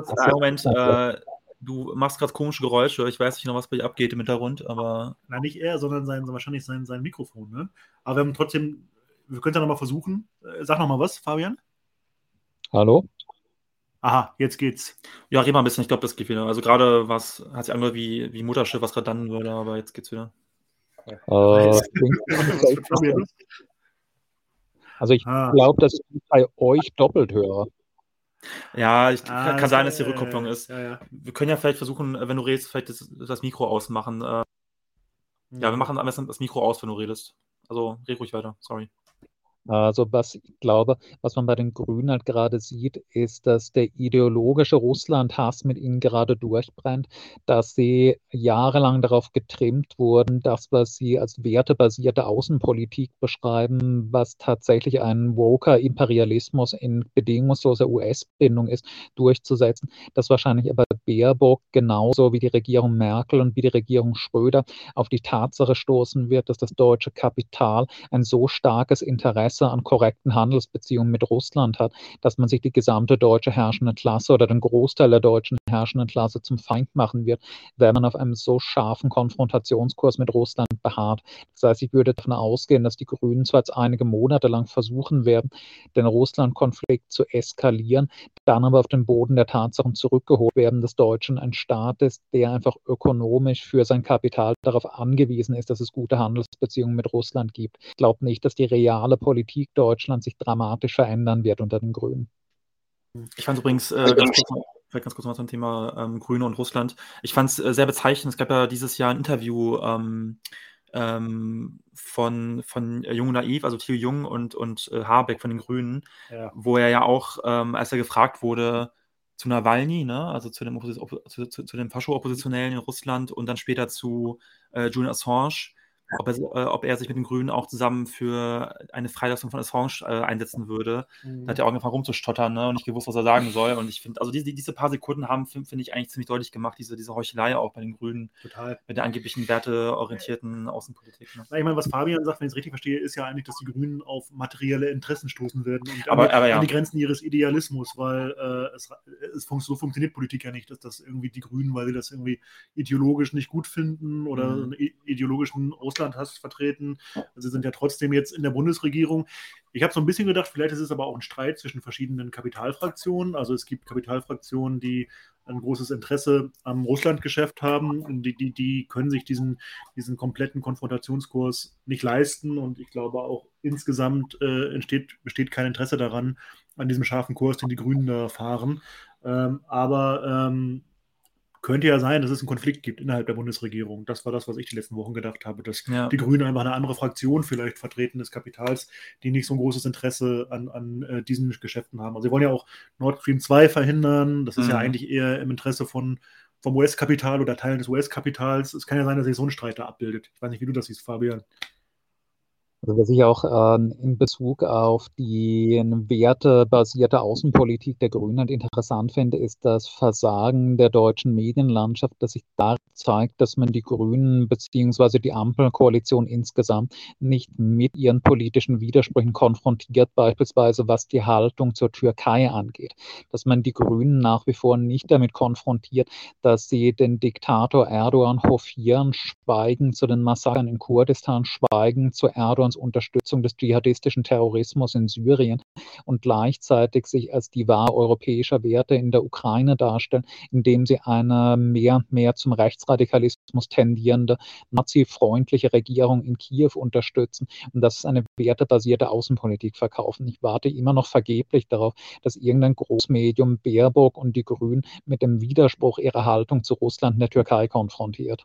der Moment, äh, du machst gerade komische Geräusche. Ich weiß nicht noch, was bei dir abgeht im Hintergrund, aber... Nein, nicht er, sondern sein, wahrscheinlich sein, sein Mikrofon. Ne? Aber wir haben trotzdem... Wir können es ja nochmal versuchen. Sag nochmal was, Fabian. Hallo? Aha, jetzt geht's. Ja, red mal ein bisschen. Ich glaube, das geht wieder. Also gerade was hat sich angehört wie, wie Mutterschiff, was gerade dann würde, aber jetzt geht's wieder. Äh, also ich ah. glaube, dass ich bei euch doppelt höre. Ja, ich, ah, kann sein, dass die Rückkopplung äh, ist. Ja, ja. Wir können ja vielleicht versuchen, wenn du redest, vielleicht das, das Mikro ausmachen. Ja, wir machen am besten das Mikro aus, wenn du redest. Also red ruhig weiter, sorry. Also was ich glaube, was man bei den Grünen halt gerade sieht, ist, dass der ideologische Russland-Hass mit ihnen gerade durchbrennt, dass sie jahrelang darauf getrimmt wurden, das, was sie als wertebasierte Außenpolitik beschreiben, was tatsächlich ein woker Imperialismus in bedingungsloser U S-Bindung ist, durchzusetzen, dass wahrscheinlich aber Baerbock genauso wie die Regierung Merkel und wie die Regierung Schröder auf die Tatsache stoßen wird, dass das deutsche Kapital ein so starkes Interesse an korrekten Handelsbeziehungen mit Russland hat, dass man sich die gesamte deutsche herrschende Klasse oder den Großteil der deutschen herrschenden Klasse zum Feind machen wird, wenn man auf einem so scharfen Konfrontationskurs mit Russland beharrt. Das heißt, ich würde davon ausgehen, dass die Grünen zwar jetzt einige Monate lang versuchen werden, den Russland-Konflikt zu eskalieren, dann aber auf den Boden der Tatsachen zurückgeholt werden, dass Deutschland ein Staat ist, der einfach ökonomisch für sein Kapital darauf angewiesen ist, dass es gute Handelsbeziehungen mit Russland gibt. Ich glaube nicht, dass die reale Politik Politik Deutschland sich dramatisch verändern wird unter den Grünen. Ich fand übrigens, äh, ganz kurz, vielleicht ganz kurz mal zum Thema ähm, Grüne und Russland, ich fand es äh, sehr bezeichnend, es gab ja dieses Jahr ein Interview ähm, ähm, von, von Jung und Naiv, also Theo Jung und, und äh, Habeck von den Grünen, ja. Wo er ja auch, ähm, als er gefragt wurde zu Nawalny, ne, also zu dem, Oppos- Op- zu, zu, zu dem Fascho-Oppositionellen in Russland und dann später zu äh, Julian Assange, Ob er, äh, ob er sich mit den Grünen auch zusammen für eine Freilassung von Assange äh, einsetzen würde. Mhm. Da hat er auch angefangen rumzustottern, ne? Und nicht gewusst, was er sagen soll. Und ich finde, also diese, diese paar Sekunden haben, finde find ich, eigentlich ziemlich deutlich gemacht, diese, diese Heuchelei auch bei den Grünen. Total. Mit der angeblichen werteorientierten Außenpolitik. Ne? Ich meine, was Fabian sagt, wenn ich es richtig verstehe, ist ja eigentlich, dass die Grünen auf materielle Interessen stoßen werden und aber, an, aber, ja. an die Grenzen ihres Idealismus, weil äh, es, es fun- so funktioniert Politik ja nicht, dass das irgendwie die Grünen, weil sie das irgendwie ideologisch nicht gut finden oder mhm. einen i- ideologischen Ausdruck Russlandhass vertreten. Sie sind ja trotzdem jetzt in der Bundesregierung. Ich habe so ein bisschen gedacht, vielleicht ist es aber auch ein Streit zwischen verschiedenen Kapitalfraktionen. Also es gibt Kapitalfraktionen, die ein großes Interesse am Russlandgeschäft haben. Und die, die, die können sich diesen, diesen kompletten Konfrontationskurs nicht leisten. Und ich glaube auch insgesamt äh, entsteht, besteht kein Interesse daran, an diesem scharfen Kurs, den die Grünen da fahren. Ähm, aber ähm, Könnte ja sein, dass es einen Konflikt gibt innerhalb der Bundesregierung. Das war das, was ich die letzten Wochen gedacht habe, dass ja. die Grünen einfach eine andere Fraktion vielleicht vertreten des Kapitals, die nicht so ein großes Interesse an, an äh, diesen Geschäften haben. Also sie wollen ja auch Nord Stream zwei verhindern. Das ist mhm. ja eigentlich eher im Interesse von, vom U S-Kapital oder Teilen des U S-Kapitals. Es kann ja sein, dass sich so ein Streit da abbildet. Ich weiß nicht, wie du das siehst, Fabian. Also was ich auch äh, in Bezug auf die wertebasierte Außenpolitik der Grünen interessant finde, ist das Versagen der deutschen Medienlandschaft, das sich da zeigt, dass man die Grünen bzw. die Ampelkoalition insgesamt nicht mit ihren politischen Widersprüchen konfrontiert, beispielsweise was die Haltung zur Türkei angeht. Dass man die Grünen nach wie vor nicht damit konfrontiert, dass sie den Diktator Erdogan hofieren, schweigen zu den Massakern in Kurdistan, schweigen zu Erdogans Unterstützung des dschihadistischen Terrorismus in Syrien und gleichzeitig sich als die Wahr europäischer Werte in der Ukraine darstellen, indem sie eine mehr und mehr zum Rechtsradikalismus tendierende, nazifreundliche Regierung in Kiew unterstützen und das ist eine wertebasierte Außenpolitik verkaufen. Ich warte immer noch vergeblich darauf, dass irgendein Großmedium Baerbock und die Grünen mit dem Widerspruch ihrer Haltung zu Russland und der Türkei konfrontiert.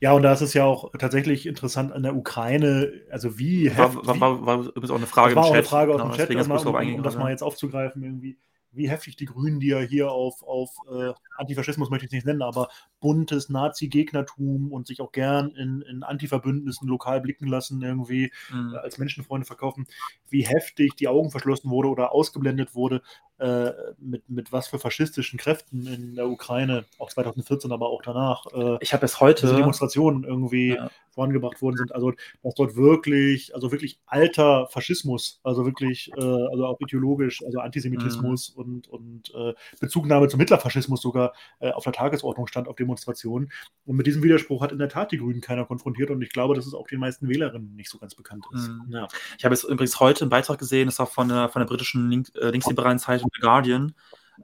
Ja, und da ist es ja auch tatsächlich interessant an der Ukraine, also wie... Heft, war, war, war, war übrigens auch eine Frage im Chat. War auch eine Frage aus dem Chat, um das mal jetzt aufzugreifen, irgendwie, wie heftig die Grünen, die ja hier auf, auf äh, Antifaschismus möchte ich es nicht nennen, aber buntes Nazi-Gegnertum und sich auch gern in, in Antiverbündnissen lokal blicken lassen, irgendwie mhm. äh, als Menschenfreunde verkaufen, wie heftig die Augen verschlossen wurde oder ausgeblendet wurde, äh, mit, mit was für faschistischen Kräften in der Ukraine, auch zwanzig vierzehn, aber auch danach, äh, ich habe es heute diese Demonstrationen irgendwie ja. vorangebracht worden sind, also dass dort wirklich, also wirklich alter Faschismus, also wirklich, äh, also auch ideologisch, also Antisemitismus mhm. und, und äh, Bezugnahme zum Hitlerfaschismus sogar äh, auf der Tagesordnung stand auf Demonstrationen. Und mit diesem Widerspruch hat in der Tat die Grünen keiner konfrontiert und ich glaube, dass es auch den meisten Wählerinnen nicht so ganz bekannt ist. Mhm. Ja. Ich habe jetzt übrigens heute einen Beitrag gesehen, das war von der, von der britischen Link, äh, linksliberalen Zeitung The Guardian.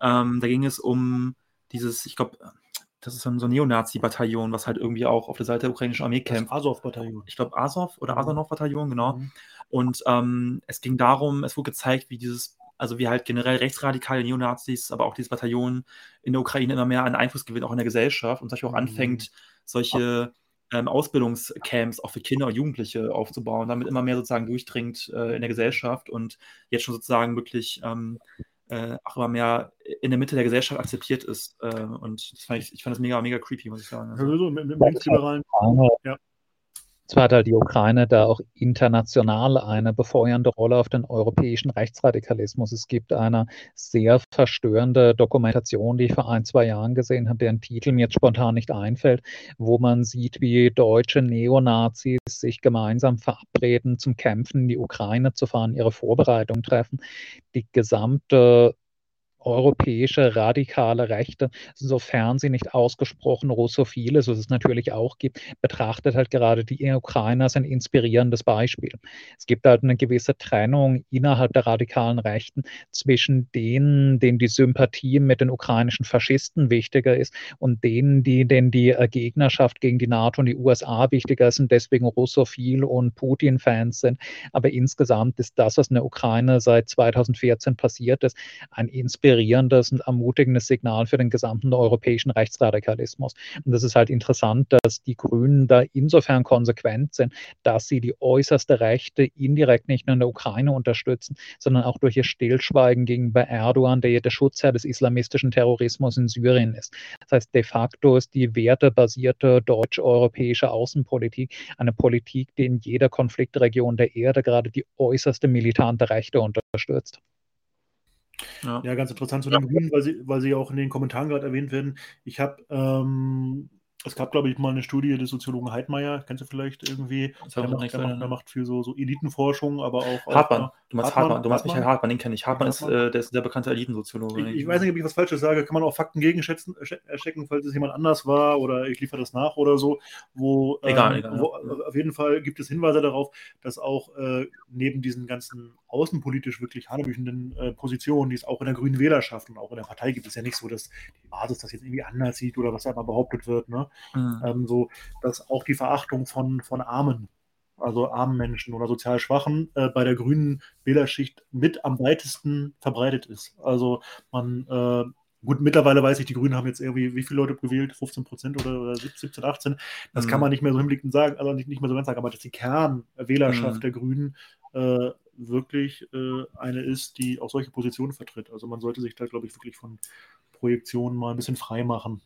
Ähm, da ging es um dieses, ich glaube, das ist so ein Neonazi-Bataillon, was halt irgendwie auch auf der Seite der ukrainischen Armee kämpft. Das Azov-Bataillon. Ich glaube, Azov oder Azanov-Bataillon, genau. Mhm. Und ähm, es ging darum, es wurde gezeigt, wie dieses, also wie halt generell rechtsradikale Neonazis, aber auch dieses Bataillon in der Ukraine immer mehr an Einfluss gewinnt, auch in der Gesellschaft und zum Beispiel auch mhm. anfängt, solche ähm, Ausbildungscamps auch für Kinder und Jugendliche aufzubauen, damit immer mehr sozusagen durchdringt äh, in der Gesellschaft und jetzt schon sozusagen wirklich ähm, Äh, auch immer mehr in der Mitte der Gesellschaft akzeptiert ist. Äh, und das fand ich, ich fand das mega, mega creepy, muss ich sagen. Also. Also, mit, mit linksliberalen. Ja. Zwar hat halt die Ukraine da auch international eine befeuernde Rolle auf den europäischen Rechtsradikalismus. Es gibt eine sehr verstörende Dokumentation, die ich vor ein, zwei Jahren gesehen habe, deren Titel mir jetzt spontan nicht einfällt, wo man sieht, wie deutsche Neonazis sich gemeinsam verabreden, zum Kämpfen in die Ukraine zu fahren, ihre Vorbereitungen treffen. Die gesamte europäische radikale Rechte, sofern sie nicht ausgesprochen russophil ist, was es natürlich auch gibt, betrachtet halt gerade die Ukrainer als ein inspirierendes Beispiel. Es gibt halt eine gewisse Trennung innerhalb der radikalen Rechten zwischen denen, denen die Sympathie mit den ukrainischen Faschisten wichtiger ist und denen, die, denen die Gegnerschaft gegen die NATO und die U S A wichtiger ist und deswegen russophil und Putin-Fans sind. Aber insgesamt ist das, was in der Ukraine seit zwanzig vierzehn passiert ist, ein inspirierendes inspirierendes und ermutigendes Signal für den gesamten europäischen Rechtsradikalismus. Und das ist halt interessant, dass die Grünen da insofern konsequent sind, dass sie die äußerste Rechte indirekt nicht nur in der Ukraine unterstützen, sondern auch durch ihr Stillschweigen gegenüber Erdogan, der der Schutzherr des islamistischen Terrorismus in Syrien ist. Das heißt, de facto ist die wertebasierte deutsch-europäische Außenpolitik eine Politik, die in jeder Konfliktregion der Erde gerade die äußerste militante Rechte unterstützt. Ja. ja, ganz interessant zu den Grünen, weil sie, weil sie auch in den Kommentaren gerade erwähnt werden. Ich habe, ähm, es gab, glaube ich, mal eine Studie des Soziologen Heidmeier, kennst du vielleicht irgendwie? Der macht, der, macht, der macht viel so, so Elitenforschung, aber auch... Hartmann, auch, du meinst Hartmann, Hartmann, du meinst Michael Hartmann, den kenne ich. Hartmann, Hartmann ist, äh, der ist ein sehr bekannter Elitensoziologe. Ich, ich weiß nicht, ob ich was Falsches sage, kann man auch Fakten gegenschätzen, erschecken, falls es jemand anders war oder ich liefere das nach oder so. Wo, egal, ähm, egal. Wo, ja. Auf jeden Fall gibt es Hinweise darauf, dass auch äh, neben diesen ganzen außenpolitisch wirklich hanebüchenden äh, Positionen, die es auch in der grünen Wählerschaft und auch in der Partei gibt, ist ja nicht so, dass die Basis das jetzt irgendwie anders sieht oder was da immer behauptet wird, ne? Mhm. Ähm, so, dass auch die Verachtung von, von Armen, also armen Menschen oder sozial Schwachen, äh, bei der grünen Wählerschicht mit am weitesten verbreitet ist. Also man, äh, gut, mittlerweile weiß ich, die Grünen haben jetzt irgendwie, wie viele Leute gewählt? fünfzehn Prozent oder, oder siebzehn, achtzehn? Das mhm. kann man nicht mehr so hinblickend sagen, also nicht, nicht mehr so ganz sagen, aber dass die Kernwählerschaft mhm. der Grünen äh, wirklich äh, eine ist, die auch solche Positionen vertritt. Also man sollte sich da, glaube ich, wirklich von Projektionen mal ein bisschen frei machen.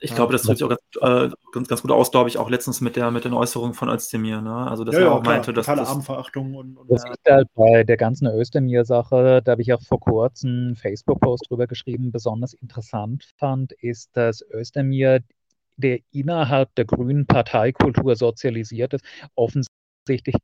Ich ja. glaube, das drückt sich auch ganz, äh, ganz, ganz gut aus, glaube ich, auch letztens mit, der, mit den Äußerungen von Özdemir. Ne? Also, dass ja, er ja, auch klar, meinte, dass das... Abendverachtung und, und das ja. ist halt bei der ganzen Özdemir-Sache, da habe ich auch vor kurzem einen Facebook-Post drüber geschrieben, besonders interessant fand, ist, dass Özdemir, der innerhalb der grünen Parteikultur sozialisiert ist, offensichtlich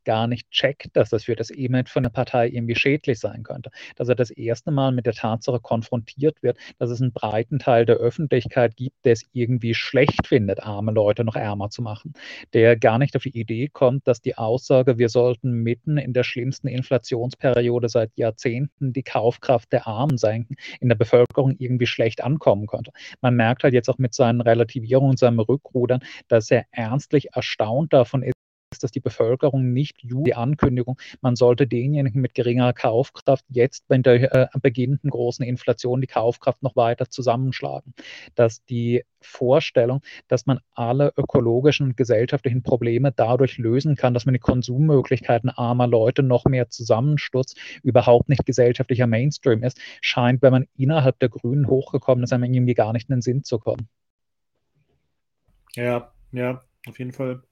gar nicht checkt, dass das für das Image von der Partei irgendwie schädlich sein könnte. Dass er das erste Mal mit der Tatsache konfrontiert wird, dass es einen breiten Teil der Öffentlichkeit gibt, der es irgendwie schlecht findet, arme Leute noch ärmer zu machen. Der gar nicht auf die Idee kommt, dass die Aussage, wir sollten mitten in der schlimmsten Inflationsperiode seit Jahrzehnten die Kaufkraft der Armen senken, in der Bevölkerung irgendwie schlecht ankommen könnte. Man merkt halt jetzt auch mit seinen Relativierungen und seinem Rückrudern, dass er ernstlich erstaunt davon ist, dass die Bevölkerung nicht die Ankündigung, man sollte denjenigen mit geringerer Kaufkraft jetzt bei der äh, beginnenden großen Inflation die Kaufkraft noch weiter zusammenschlagen. Dass die Vorstellung, dass man alle ökologischen und gesellschaftlichen Probleme dadurch lösen kann, dass man die Konsummöglichkeiten armer Leute noch mehr zusammenstutzt, überhaupt nicht gesellschaftlicher Mainstream ist, scheint, wenn man innerhalb der Grünen hochgekommen ist, einem irgendwie gar nicht in den Sinn zu kommen. Ja, ja, auf jeden Fall.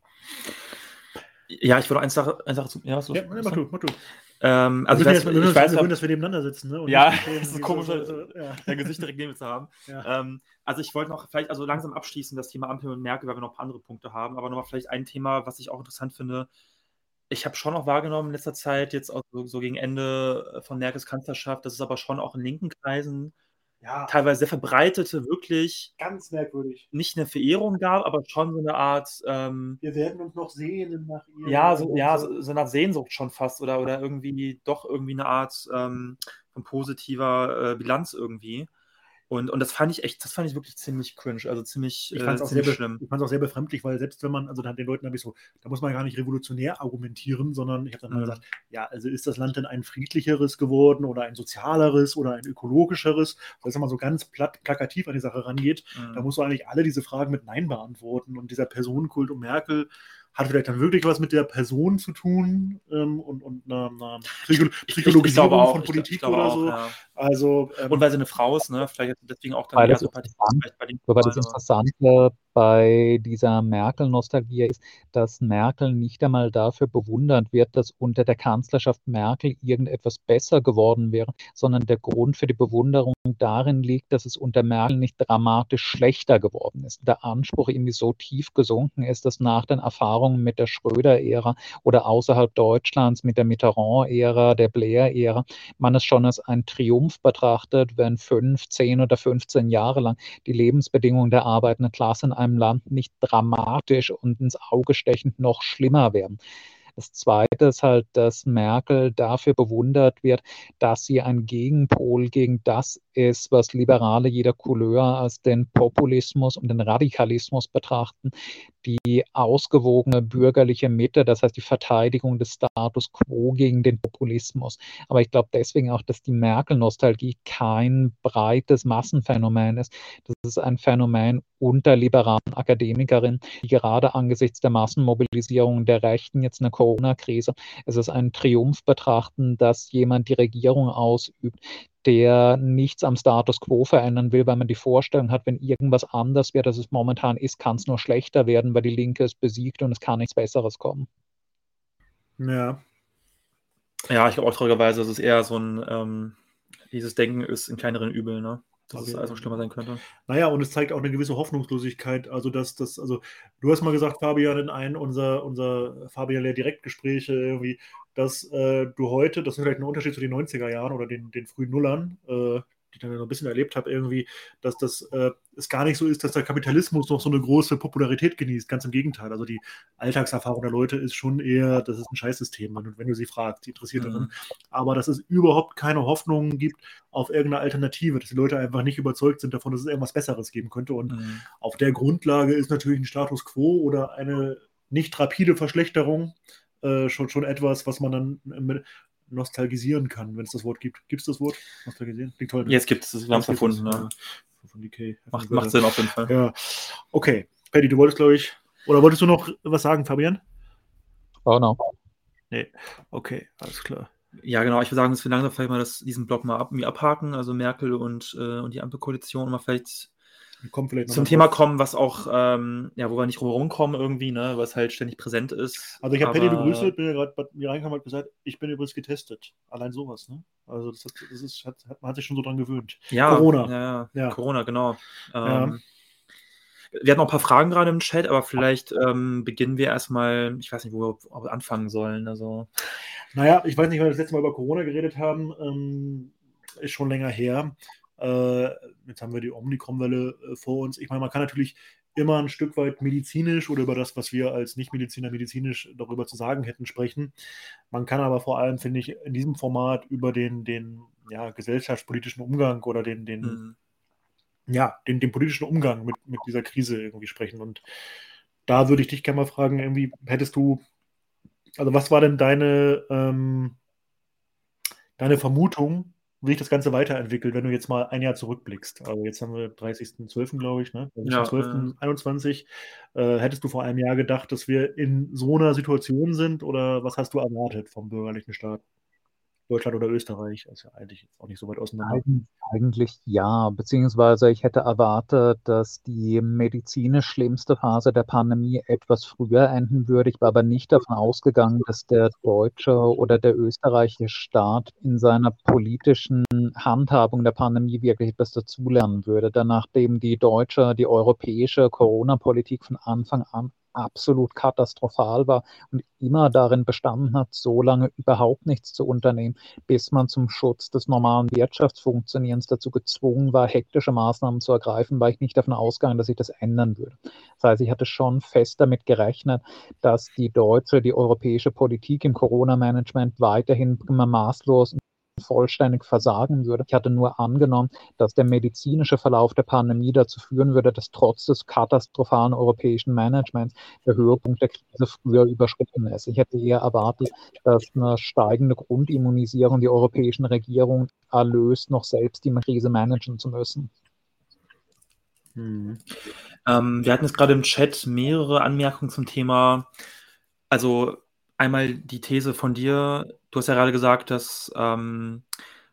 Ja, ich würde eine Sache, eine Sache zu... Ja, was, was, ja mach du, mach du. Ähm, also wir sind uns gewöhnt, dass wir nebeneinander sitzen. Ne? Und ja, sehen, das ist ein komischer so, so, ja. Gesichter Regel zu haben. Ja. Ähm, also ich wollte noch vielleicht also langsam abschließen, das Thema Ampel und Merkel, weil wir noch ein paar andere Punkte haben, aber nochmal vielleicht ein Thema, was ich auch interessant finde. Ich habe schon auch wahrgenommen in letzter Zeit, jetzt auch so, so gegen Ende von Merkels Kanzlerschaft, das ist aber schon auch in linken Kreisen ja. teilweise sehr verbreitete, wirklich ganz merkwürdig. Nicht eine Verehrung gab, aber schon so eine Art... Ähm, wir werden uns noch sehnen nach ihr. Ja, so, ja so, so eine Art Sehnsucht schon fast oder, oder irgendwie doch irgendwie eine Art ähm, von positiver äh, Bilanz irgendwie. Und, und das fand ich echt, das fand ich wirklich ziemlich cringe, also ziemlich, ich fand's äh, ziemlich sehr schlimm. Ich fand es auch sehr befremdlich, weil selbst wenn man, also dann den Leuten habe ich so, da muss man gar nicht revolutionär argumentieren, sondern ich habe dann mhm. mal gesagt, ja, also ist das Land denn ein friedlicheres geworden oder ein sozialeres oder ein ökologischeres? Dass man so ganz platt, plakativ an die Sache rangeht, mhm. da musst du eigentlich alle diese Fragen mit Nein beantworten. Und dieser Personenkult um Merkel hat vielleicht dann wirklich was mit der Person zu tun ähm, und, und einer, einer Psycho- Psychologisierung auch, von Politik ich, ich oder auch, so. Ja. Also, ähm, und weil sie eine Frau ist, ne? Vielleicht deswegen auch dann so Partei. Wobei das Interessante bei dieser Merkel-Nostalgie ist, dass Merkel nicht einmal dafür bewundert wird, dass unter der Kanzlerschaft Merkel irgendetwas besser geworden wäre, sondern der Grund für die Bewunderung darin liegt, dass es unter Merkel nicht dramatisch schlechter geworden ist. Der Anspruch irgendwie so tief gesunken ist, dass nach den Erfahrungen mit der Schröder-Ära oder außerhalb Deutschlands mit der Mitterrand-Ära, der Blair-Ära, man es schon als ein Triumph betrachtet, wenn fünf, zehn oder fünfzehn Jahre lang die Lebensbedingungen der arbeitenden Klasse in einem Land nicht dramatisch und ins Auge stechend noch schlimmer werden. Das Zweite ist halt, dass Merkel dafür bewundert wird, dass sie ein Gegenpol gegen das ist, was Liberale jeder Couleur als den Populismus und den Radikalismus betrachten, die ausgewogene bürgerliche Mitte, das heißt die Verteidigung des Status quo gegen den Populismus. Aber ich glaube deswegen auch, dass die Merkel-Nostalgie kein breites Massenphänomen ist. Das ist ein Phänomen unter liberalen Akademikerinnen, die gerade angesichts der Massenmobilisierung der Rechten jetzt eine Corona-Krise. Es ist ein Triumph betrachten, dass jemand die Regierung ausübt, der nichts am Status quo verändern will, weil man die Vorstellung hat, wenn irgendwas anders wird, als es momentan ist, kann es nur schlechter werden, weil die Linke ist besiegt und es kann nichts Besseres kommen. Ja. Ja, ich glaube auch traurigerweise, das ist eher so ein, ähm, dieses Denken ist in kleineren Übeln, ne? Dass es also schlimmer sein könnte. Naja, und es zeigt auch eine gewisse Hoffnungslosigkeit. Also, dass das, also, du hast mal gesagt, Fabian, in einem unserer unser Fabian Lehr Direktgespräche irgendwie, dass äh, du heute, das ist vielleicht ein Unterschied zu den neunziger Jahren oder den, den frühen Nullern, äh, die ich dann noch ein bisschen erlebt habe, irgendwie, dass das äh, es gar nicht so ist, dass der Kapitalismus noch so eine große Popularität genießt. Ganz im Gegenteil. Also die Alltagserfahrung der Leute ist schon eher, das ist ein Scheißsystem, wenn, wenn du sie fragst, die interessiert daran. Mhm. Aber dass es überhaupt keine Hoffnung gibt auf irgendeine Alternative, dass die Leute einfach nicht überzeugt sind davon, dass es irgendwas Besseres geben könnte. Und mhm. auf der Grundlage ist natürlich ein Status quo oder eine nicht rapide Verschlechterung äh, schon, schon etwas, was man dann mit nostalgisieren kann, wenn es das Wort gibt. Gibt es das Wort? Nostalgisieren? Klingt toll. Ne? Jetzt gibt es das, wir haben es erfunden. Ne? Von D K. Macht, macht Sinn auf jeden Fall. Ja. Okay, Paddy, du wolltest, glaube ich, oder wolltest du noch was sagen, Fabian? Oh, no. Nee, okay, alles klar. Ja, genau, ich würde sagen, dass wir langsam vielleicht mal das, diesen Block mal ab, abhaken, also Merkel und, äh, und die Ampelkoalition, mal vielleicht, vielleicht zum Thema drauf. kommen, was auch, ähm, ja, wo wir nicht rumkommen irgendwie, ne, was halt ständig präsent ist. Also ich habe Paddy begrüßt, bin ja gerade bei mir reingekommen und gesagt, ich bin übrigens getestet. Allein sowas, ne? Also das, hat, das ist, hat, hat, man hat sich schon so dran gewöhnt. Ja, Corona. Ja, ja. Corona, genau. Ähm, ja. Wir hatten noch ein paar Fragen gerade im Chat, aber vielleicht ähm, beginnen wir erstmal, ich weiß nicht, wo wir anfangen sollen. Also. Naja, ich weiß nicht, weil wir das letzte Mal über Corona geredet haben, ähm, ist schon länger her. Äh, jetzt haben wir die Omikron-Welle äh, vor uns. Ich meine, man kann natürlich immer ein Stück weit medizinisch oder über das, was wir als Nichtmediziner medizinisch darüber zu sagen hätten, sprechen. Man kann aber vor allem, finde ich, in diesem Format über den, den ja, gesellschaftspolitischen Umgang oder den, den, mhm. ja, den, den politischen Umgang mit, mit dieser Krise irgendwie sprechen. Und da würde ich dich gerne mal fragen, irgendwie hättest du also was war denn deine, ähm, deine Vermutung, wie sich das Ganze weiterentwickelt, wenn du jetzt mal ein Jahr zurückblickst? Also jetzt haben wir dreißigsten zwölften glaube ich, ne? Ja, zwölften einundzwanzig Äh, hättest du vor einem Jahr gedacht, dass wir in so einer Situation sind, oder was hast du erwartet vom bürgerlichen Staat? Deutschland oder Österreich, ist ja eigentlich auch nicht so weit auseinander. Eig- eigentlich ja, beziehungsweise ich hätte erwartet, dass die medizinisch schlimmste Phase der Pandemie etwas früher enden würde. Ich war aber nicht davon ausgegangen, dass der deutsche oder der österreichische Staat in seiner politischen Handhabung der Pandemie wirklich etwas dazulernen würde. Denn nachdem die deutsche, die europäische Corona-Politik von Anfang an absolut katastrophal war und immer darin bestanden hat, so lange überhaupt nichts zu unternehmen, bis man zum Schutz des normalen Wirtschaftsfunktionierens dazu gezwungen war, hektische Maßnahmen zu ergreifen, war ich nicht davon ausgegangen, dass sich das ändern würde. Das heißt, ich hatte schon fest damit gerechnet, dass die deutsche, die europäische Politik im Corona-Management weiterhin immer maßlos vollständig versagen würde. Ich hatte nur angenommen, dass der medizinische Verlauf der Pandemie dazu führen würde, dass trotz des katastrophalen europäischen Managements der Höhepunkt der Krise früher überschritten ist. Ich hätte eher erwartet, dass eine steigende Grundimmunisierung die europäischen Regierungen erlöst, noch selbst die Krise managen zu müssen. Hm. Ähm, wir hatten jetzt gerade im Chat mehrere Anmerkungen zum Thema, also einmal die These von dir, du hast ja gerade gesagt, dass, ähm,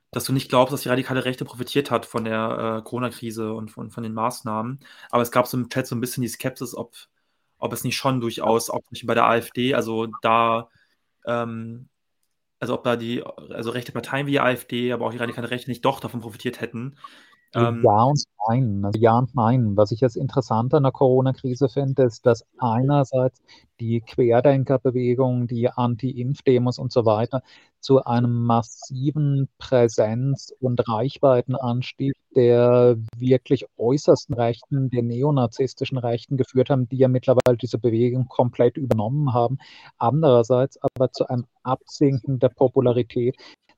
dass du nicht glaubst, dass die radikale Rechte profitiert hat von der äh, Corona-Krise und von, von den Maßnahmen. Aber es gab so im Chat so ein bisschen die Skepsis, ob, ob es nicht schon durchaus, auch bei der AfD, also da, ähm, also ob da die, also rechte Parteien wie die AfD, aber auch die radikale Rechte nicht doch davon profitiert hätten. Ähm, ja und nein. Also ja und nein. Was ich jetzt interessant an der Corona-Krise finde, ist, dass einerseits die Querdenkerbewegung, die Anti-Impf-Demos und so weiter zu einem massiven Präsenz- und Reichweitenanstieg der wirklich äußersten Rechten, der neonazistischen Rechten geführt haben, die ja mittlerweile diese Bewegung komplett übernommen haben. Andererseits aber zu einem Absinken der Popularität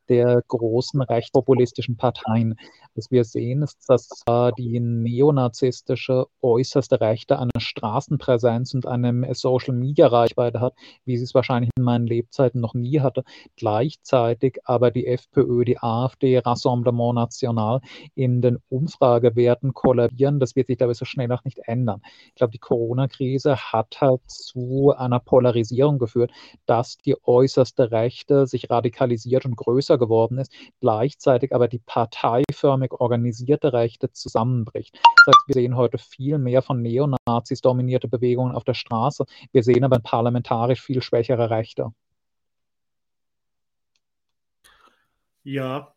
der großen rechtspopulistischen Parteien. Was wir sehen, ist, dass die neonazistische äußerste Rechte eine Straßenpräsenz und eine Social-Media-Reichweite hat, wie sie es wahrscheinlich in meinen Lebzeiten noch nie hatte. Gleichzeitig aber die FPÖ, die AfD, Rassemblement National in den Umfragewerten kollabieren. Das wird sich, glaube ich, so schnell noch nicht ändern. Ich glaube, die Corona-Krise hat halt zu einer Polarisierung geführt, dass die äußerste Rechte sich radikalisiert und größer geworden ist, gleichzeitig aber die parteiförmig organisierte Rechte zusammenbricht. Das heißt, wir sehen heute viel mehr von Neonazis dominierte Bewegungen auf der Straße. Wir sehen aber parlamentarisch viel schwächere Rechte. Ja.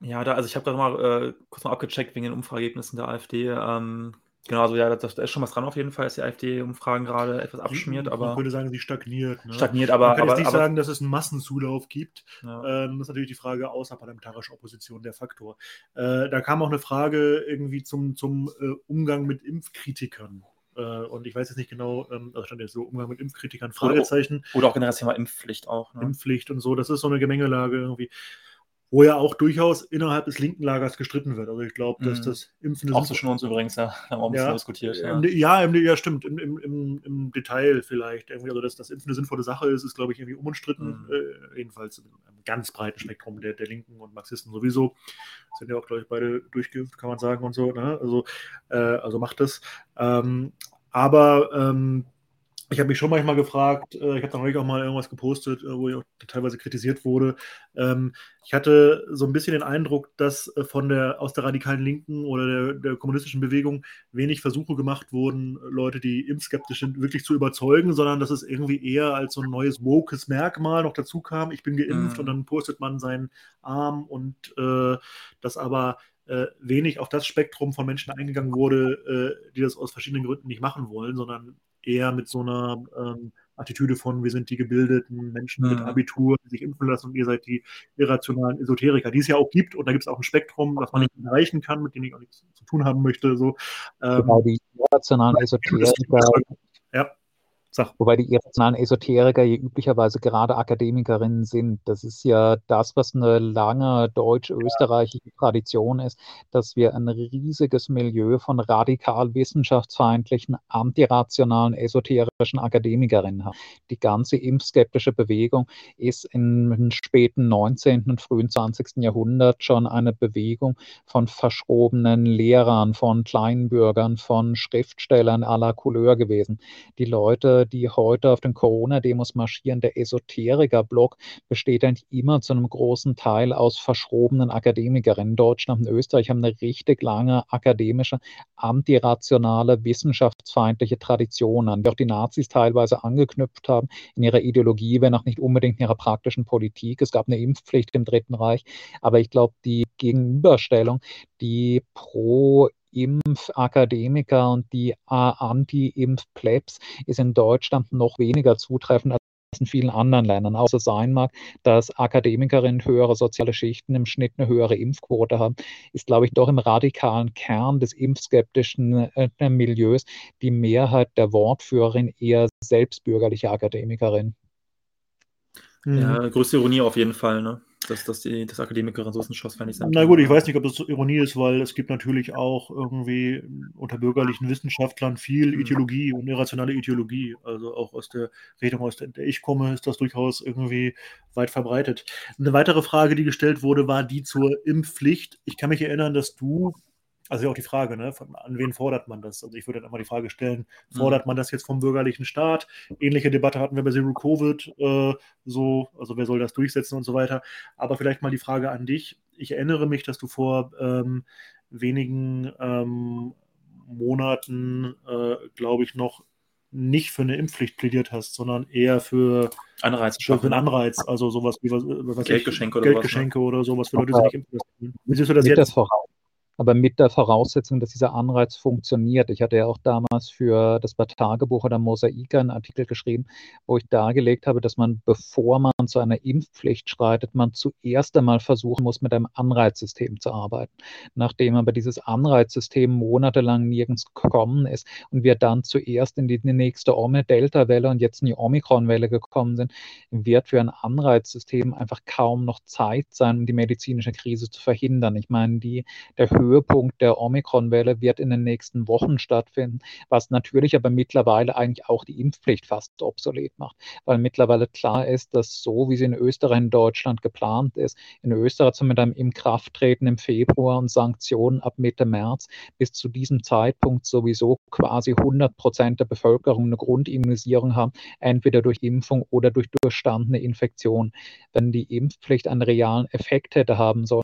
Ja, da, also ich habe gerade mal äh, kurz mal abgecheckt wegen den Umfrageergebnissen der AfD. Ähm, genau, also ja, da ist schon was dran auf jeden Fall, dass die AfD-Umfragen gerade etwas abschmiert. Aber man könnte sagen, sie stagniert. Ne? Stagniert, aber... Man kann aber, jetzt nicht aber, sagen, dass es einen Massenzulauf gibt. Ja. Ähm, das ist natürlich die Frage außerparlamentarische Opposition der Faktor. Äh, da kam auch eine Frage irgendwie zum, zum äh, Umgang mit Impfkritikern. Äh, und ich weiß jetzt nicht genau, ähm, da stand jetzt so Umgang mit Impfkritikern, Fragezeichen. Oder, oder auch generell das Thema Impfpflicht auch. Ne? Impfpflicht und so, das ist so eine Gemengelage irgendwie, wo ja auch durchaus innerhalb des linken Lagers gestritten wird. Also ich glaube, dass das Impfen... Auch zwischen uns übrigens, ja. Haben wir auch ein bisschen ja, diskutiert. Ja, im, ja, im, ja stimmt, im, im, im Detail vielleicht. Irgendwie, also dass das Impfen eine sinnvolle Sache ist, ist, glaube ich, irgendwie unumstritten. Mhm. Äh, jedenfalls in einem ganz breiten Spektrum der, der Linken und Marxisten sowieso. Sind ja auch, glaube ich, beide durchgeimpft, kann man sagen und so. Ne? Also, äh, also macht das. Ähm, aber... Ähm, Ich habe mich schon manchmal gefragt, ich habe da neulich auch mal irgendwas gepostet, wo ich auch teilweise kritisiert wurde. Ich hatte so ein bisschen den Eindruck, dass von der, aus der radikalen Linken oder der, der kommunistischen Bewegung wenig Versuche gemacht wurden, Leute, die impfskeptisch sind, wirklich zu überzeugen, sondern dass es irgendwie eher als so ein neues wokes Merkmal noch dazu kam. Ich bin geimpft mhm. und dann postet man seinen Arm und äh, das aber... wenig auf das Spektrum von Menschen eingegangen wurde, die das aus verschiedenen Gründen nicht machen wollen, sondern eher mit so einer ähm, Attitüde von, wir sind die gebildeten Menschen mhm. mit Abitur, die sich impfen lassen und ihr seid die irrationalen Esoteriker, die es ja auch gibt und da gibt es auch ein Spektrum, das man nicht erreichen kann, mit dem ich auch nichts zu tun haben möchte. So. Ähm, genau, die irrationalen Esoteriker. Ja. Sag. Wobei die irrationalen Esoteriker ja üblicherweise gerade Akademikerinnen sind. Das ist ja das, was eine lange deutsch-österreichische ja. Tradition ist, dass wir ein riesiges Milieu von radikal wissenschaftsfeindlichen, antirationalen, esoterischen Akademikerinnen haben. Die ganze impfskeptische Bewegung ist im späten neunzehnten und frühen zwanzigsten Jahrhundert schon eine Bewegung von verschrobenen Lehrern, von Kleinbürgern, von Schriftstellern à la Couleur gewesen. Die Leute, die heute auf den Corona-Demos marschieren, der Esoteriker-Block besteht eigentlich immer zu einem großen Teil aus verschrobenen Akademikerinnen. Deutschland und Österreich haben eine richtig lange akademische, antirationale, wissenschaftsfeindliche Tradition, an die auch die Nazis teilweise angeknüpft haben in ihrer Ideologie, wenn auch nicht unbedingt in ihrer praktischen Politik. Es gab eine Impfpflicht im Dritten Reich, aber ich glaube, die Gegenüberstellung, die pro Impfakademiker und die Anti-Impf-Plebs ist in Deutschland noch weniger zutreffend als in vielen anderen Ländern. Auch so sein mag, dass Akademikerinnen höhere soziale Schichten im Schnitt eine höhere Impfquote haben, ist, glaube ich, doch im radikalen Kern des impfskeptischen äh, Milieus die Mehrheit der Wortführerin eher selbstbürgerliche Akademikerin. Ja, größte Ironie auf jeden Fall, ne? Dass, dass die das Akademikerin so wissenschaftsfähig sind. Na gut, ich weiß nicht, ob das so Ironie ist, weil es gibt natürlich auch irgendwie unter bürgerlichen Wissenschaftlern viel Ideologie und irrationale Ideologie. Also auch aus der Richtung, aus der, der ich komme, ist das durchaus irgendwie weit verbreitet. Eine weitere Frage, die gestellt wurde, war die zur Impfpflicht. Ich kann mich erinnern, dass du, also ja auch die Frage, ne, von, an wen fordert man das? Also ich würde dann immer die Frage stellen, fordert man das jetzt vom bürgerlichen Staat? Ähnliche Debatte hatten wir bei Zero Covid, äh, so, also wer soll das durchsetzen und so weiter. Aber vielleicht mal die Frage an dich. Ich erinnere mich, dass du vor ähm, wenigen ähm, Monaten, äh, glaube ich, noch nicht für eine Impfpflicht plädiert hast, sondern eher für Anreiz, für einen Anreiz, also sowas wie was, was Geldgeschenke, ich, oder, Geldgeschenke was, ne? oder sowas für Leute, die sich impfen lassen. Wie siehst du das Mit jetzt? Das voraus. Aber mit der Voraussetzung, dass dieser Anreiz funktioniert. Ich hatte ja auch damals für das Bad Tagebuch oder Mosaika einen Artikel geschrieben, wo ich dargelegt habe, dass man, bevor man zu einer Impfpflicht schreitet, man zuerst einmal versuchen muss, mit einem Anreizsystem zu arbeiten. Nachdem aber dieses Anreizsystem monatelang nirgends gekommen ist und wir dann zuerst in die nächste Delta-Welle und jetzt in die Omikron-Welle gekommen sind, wird für ein Anreizsystem einfach kaum noch Zeit sein, um die medizinische Krise zu verhindern. Ich meine, die, der Höhe Höhepunkt der Omikron-Welle wird in den nächsten Wochen stattfinden, was natürlich aber mittlerweile eigentlich auch die Impfpflicht fast obsolet macht, weil mittlerweile klar ist, dass so, wie sie in Österreich und Deutschland geplant ist, in Österreich mit einem Inkrafttreten im Februar und Sanktionen ab Mitte März bis zu diesem Zeitpunkt sowieso quasi hundert Prozent der Bevölkerung eine Grundimmunisierung haben, entweder durch Impfung oder durch durchstandene Infektion. Wenn die Impfpflicht einen realen Effekt hätte haben sollen,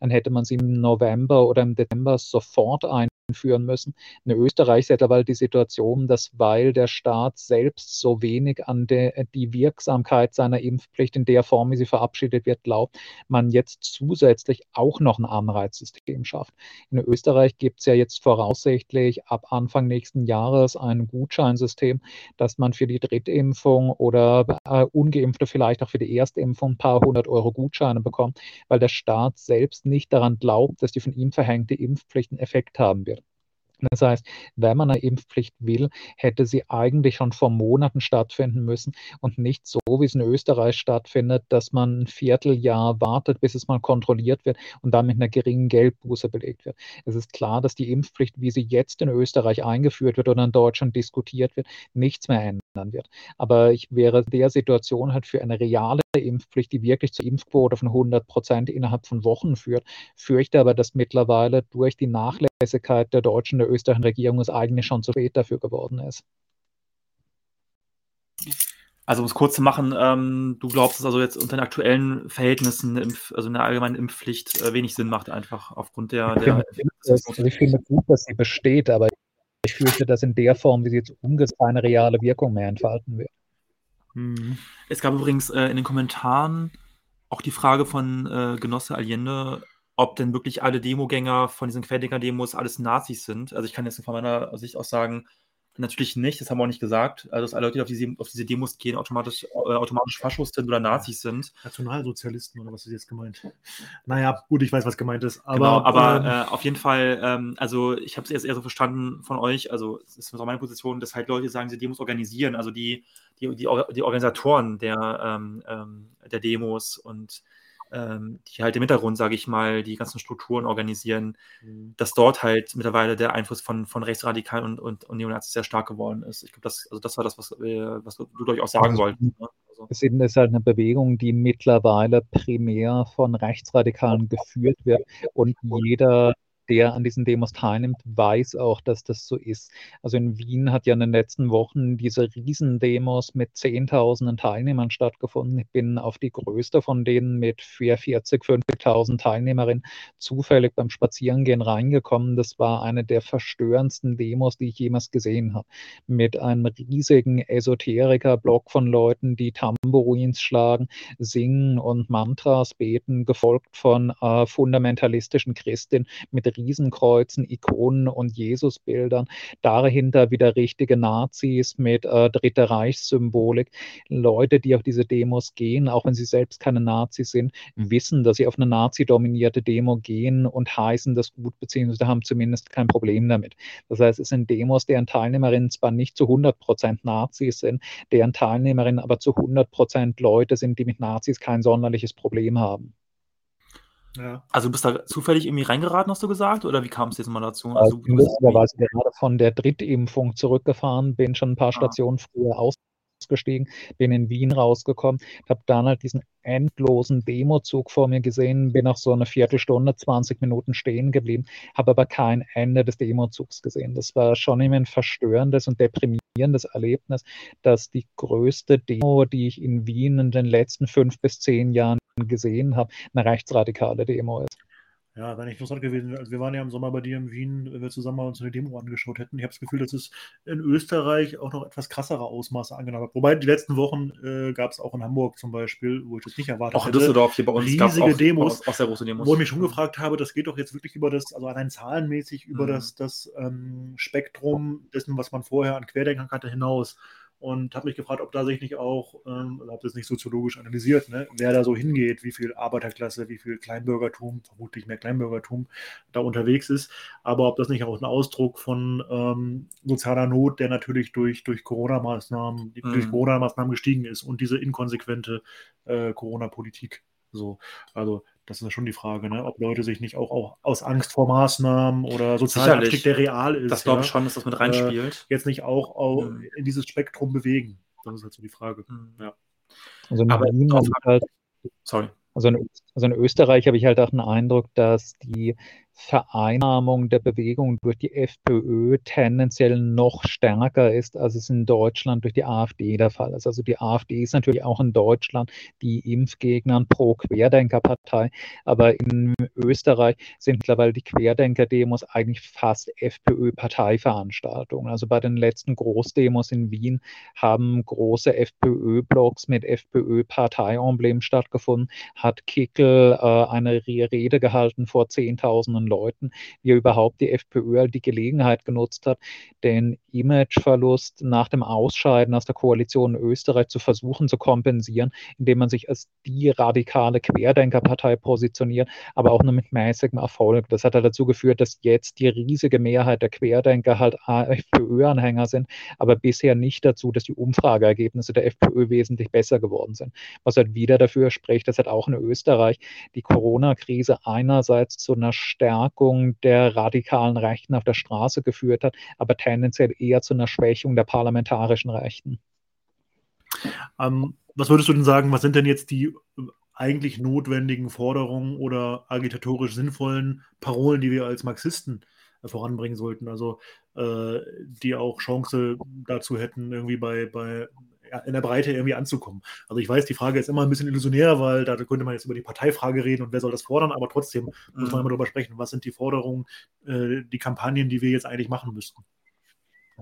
dann hätte man sie im November oder im Dezember sofort einführen müssen. In Österreich ist mittlerweile die Situation, dass, weil der Staat selbst so wenig an de, die Wirksamkeit seiner Impfpflicht in der Form, wie sie verabschiedet wird, glaubt, man jetzt zusätzlich auch noch ein Anreizsystem schafft. In Österreich gibt es ja jetzt voraussichtlich ab Anfang nächsten Jahres ein Gutscheinsystem, dass man für die Drittimpfung oder äh, Ungeimpfte vielleicht auch für die Erstimpfung ein paar hundert Euro Gutscheine bekommt, weil der Staat selbst selbst nicht daran glaubt, dass die von ihm verhängte Impfpflicht einen Effekt haben wird. Das heißt, wenn man eine Impfpflicht will, hätte sie eigentlich schon vor Monaten stattfinden müssen und nicht so, wie es in Österreich stattfindet, dass man ein Vierteljahr wartet, bis es mal kontrolliert wird und dann mit einer geringen Geldbuße belegt wird. Es ist klar, dass die Impfpflicht, wie sie jetzt in Österreich eingeführt wird oder in Deutschland diskutiert wird, nichts mehr ändern wird. Aber ich wäre der Situation halt für eine reale Impfpflicht, die wirklich zur Impfquote von hundert Prozent innerhalb von Wochen führt, fürchte aber, dass mittlerweile durch die Nachlässigkeit der deutschen, der österreichischen Regierung es eigentlich schon zu spät dafür geworden ist. Also um es kurz zu machen, ähm, du glaubst, dass also jetzt unter den aktuellen Verhältnissen eine, Impf-, also eine allgemeine Impfpflicht äh, wenig Sinn macht, einfach aufgrund der... Ich finde, der es, also ich finde gut, dass sie besteht, aber ich fürchte, dass in der Form, wie sie jetzt umgesetzt, keine reale Wirkung mehr entfalten wird. Es gab übrigens äh, in den Kommentaren auch die Frage von äh, Genosse Allende, ob denn wirklich alle Demogänger von diesen Querdenker-Demos alles Nazis sind. Also ich kann jetzt von meiner Sicht aus sagen, Natürlich nicht, das haben wir auch nicht gesagt, also dass alle Leute, die auf diese, auf diese Demos gehen, automatisch, äh, automatisch Faschos sind oder Nazis sind. Nationalsozialisten oder was ist jetzt gemeint? Naja, gut, ich weiß, was gemeint ist. Aber, genau, aber ähm, äh, auf jeden Fall, ähm, also ich habe es erst eher so verstanden von euch, also das ist auch meine Position, dass halt Leute sagen, diese Demos organisieren, also die, die, die, die Organisatoren der, ähm, der Demos und ähm, die halt im Hintergrund, sage ich mal, die ganzen Strukturen organisieren, mhm. dass dort halt mittlerweile der Einfluss von, von Rechtsradikalen und, und, und Neonazis sehr stark geworden ist. Ich glaube, das, also das war das, was, äh, was du durchaus sagen wolltest. Ne? Also. Es ist halt eine Bewegung, die mittlerweile primär von Rechtsradikalen geführt wird und jeder, der an diesen Demos teilnimmt, weiß auch, dass das so ist. Also in Wien hat ja in den letzten Wochen diese Riesendemos mit Zehntausenden Teilnehmern stattgefunden. Ich bin auf die größte von denen mit viertausendvierzig, fünfzigtausend Teilnehmerinnen zufällig beim Spazierengehen reingekommen. Das war eine der verstörendsten Demos, die ich jemals gesehen habe. Mit einem riesigen Esoteriker-Block von Leuten, die Tambourins schlagen, singen und Mantras beten, gefolgt von äh, fundamentalistischen Christinnen mit Riesenkreuzen, Ikonen und Jesusbildern, dahinter wieder richtige Nazis mit äh, Dritte Reichssymbolik. Leute, die auf diese Demos gehen, auch wenn sie selbst keine Nazis sind, wissen, dass sie auf eine nazi-dominierte Demo gehen und heißen das gut, beziehungsweise haben zumindest kein Problem damit. Das heißt, es sind Demos, deren Teilnehmerinnen zwar nicht zu hundert Prozent Nazis sind, deren Teilnehmerinnen aber zu hundert Prozent Leute sind, die mit Nazis kein sonderliches Problem haben. Ja. Also du bist da zufällig irgendwie reingeraten, hast du gesagt? Oder wie kam es jetzt mal dazu? Also, ich bin lustigerweise gerade von der Drittimpfung zurückgefahren, bin schon ein paar ah. Stationen früher ausgestiegen, bin in Wien rausgekommen, habe dann halt diesen endlosen Demozug vor mir gesehen, bin auch so eine Viertelstunde, zwanzig Minuten stehen geblieben, habe aber kein Ende des Demozugs gesehen. Das war schon immer ein verstörendes und deprimierendes Erlebnis, dass die größte Demo, die ich in Wien in den letzten fünf bis zehn Jahren gesehen habe, eine rechtsradikale Demo ist. Ja, wäre nicht lustig gewesen. Also wir waren ja im Sommer bei dir in Wien, wenn wir zusammen mal uns eine Demo angeschaut hätten. Ich habe das Gefühl, dass es in Österreich auch noch etwas krassere Ausmaße angenommen hat. Wobei die letzten Wochen äh, gab es auch in Hamburg zum Beispiel, wo ich das nicht erwartet hätte. Auch in Düsseldorf hier bei uns gab es auch, Demos, auch sehr große Demos. Wo ich mich schon gefragt habe, das geht doch jetzt wirklich über das, also allein zahlenmäßig über mhm. das, das ähm, Spektrum dessen, was man vorher an Querdenkern hatte, hinaus. Und habe mich gefragt, ob da sich nicht auch, ähm, oder ob das nicht soziologisch analysiert, ne, wer da so hingeht, wie viel Arbeiterklasse, wie viel Kleinbürgertum, vermutlich mehr Kleinbürgertum da unterwegs ist, aber ob das nicht auch ein Ausdruck von ähm, sozialer Not, der natürlich durch, durch Corona-Maßnahmen, mhm. durch Corona-Maßnahmen gestiegen ist und diese inkonsequente äh, Corona-Politik. So, also das ist ja schon die Frage, ne? Ob Leute sich nicht auch, auch aus Angst vor Maßnahmen oder sozialen Abstieg, der real ist. Das glaube ich ja, schon, dass das mit reinspielt. Äh, jetzt nicht auch, auch mhm. in dieses Spektrum bewegen. Das ist halt so die Frage. Mhm. Ja. Also Aber auf, halt, sorry. Also in, also in Österreich habe ich halt auch den Eindruck, dass die Vereinnahmung der Bewegung durch die FPÖ tendenziell noch stärker ist, als es in Deutschland durch die AfD der Fall ist. Also die AfD ist natürlich auch in Deutschland die Impfgegnern pro Querdenkerpartei, aber in Österreich sind mittlerweile die Querdenker-Demos eigentlich fast FPÖ-Parteiveranstaltungen. Also bei den letzten Großdemos in Wien haben große FPÖ-Blogs mit FPÖ-Parteiemblem stattgefunden, hat Kickel äh, eine Rede gehalten vor zehntausenden Leuten, wie überhaupt die FPÖ die Gelegenheit genutzt hat, den Imageverlust nach dem Ausscheiden aus der Koalition in Österreich zu versuchen zu kompensieren, indem man sich als die radikale Querdenkerpartei positioniert, aber auch nur mit mäßigem Erfolg. Das hat halt dazu geführt, dass jetzt die riesige Mehrheit der Querdenker halt FPÖ-Anhänger sind, aber bisher nicht dazu, dass die Umfrageergebnisse der FPÖ wesentlich besser geworden sind. Was halt wieder dafür spricht, dass halt auch in Österreich die Corona-Krise einerseits zu einer Stärkung der radikalen Rechten auf der Straße geführt hat, aber tendenziell eher zu einer Schwächung der parlamentarischen Rechten. Ähm, was würdest du denn sagen, was sind denn jetzt die eigentlich notwendigen Forderungen oder agitatorisch sinnvollen Parolen, die wir als Marxisten voranbringen sollten, also äh, die auch Chance dazu hätten, irgendwie bei, bei in der Breite irgendwie anzukommen. Also ich weiß, die Frage ist immer ein bisschen illusionär, weil da könnte man jetzt über die Parteifrage reden und wer soll das fordern, aber trotzdem muss man immer darüber sprechen, was sind die Forderungen, äh, die Kampagnen, die wir jetzt eigentlich machen müssten.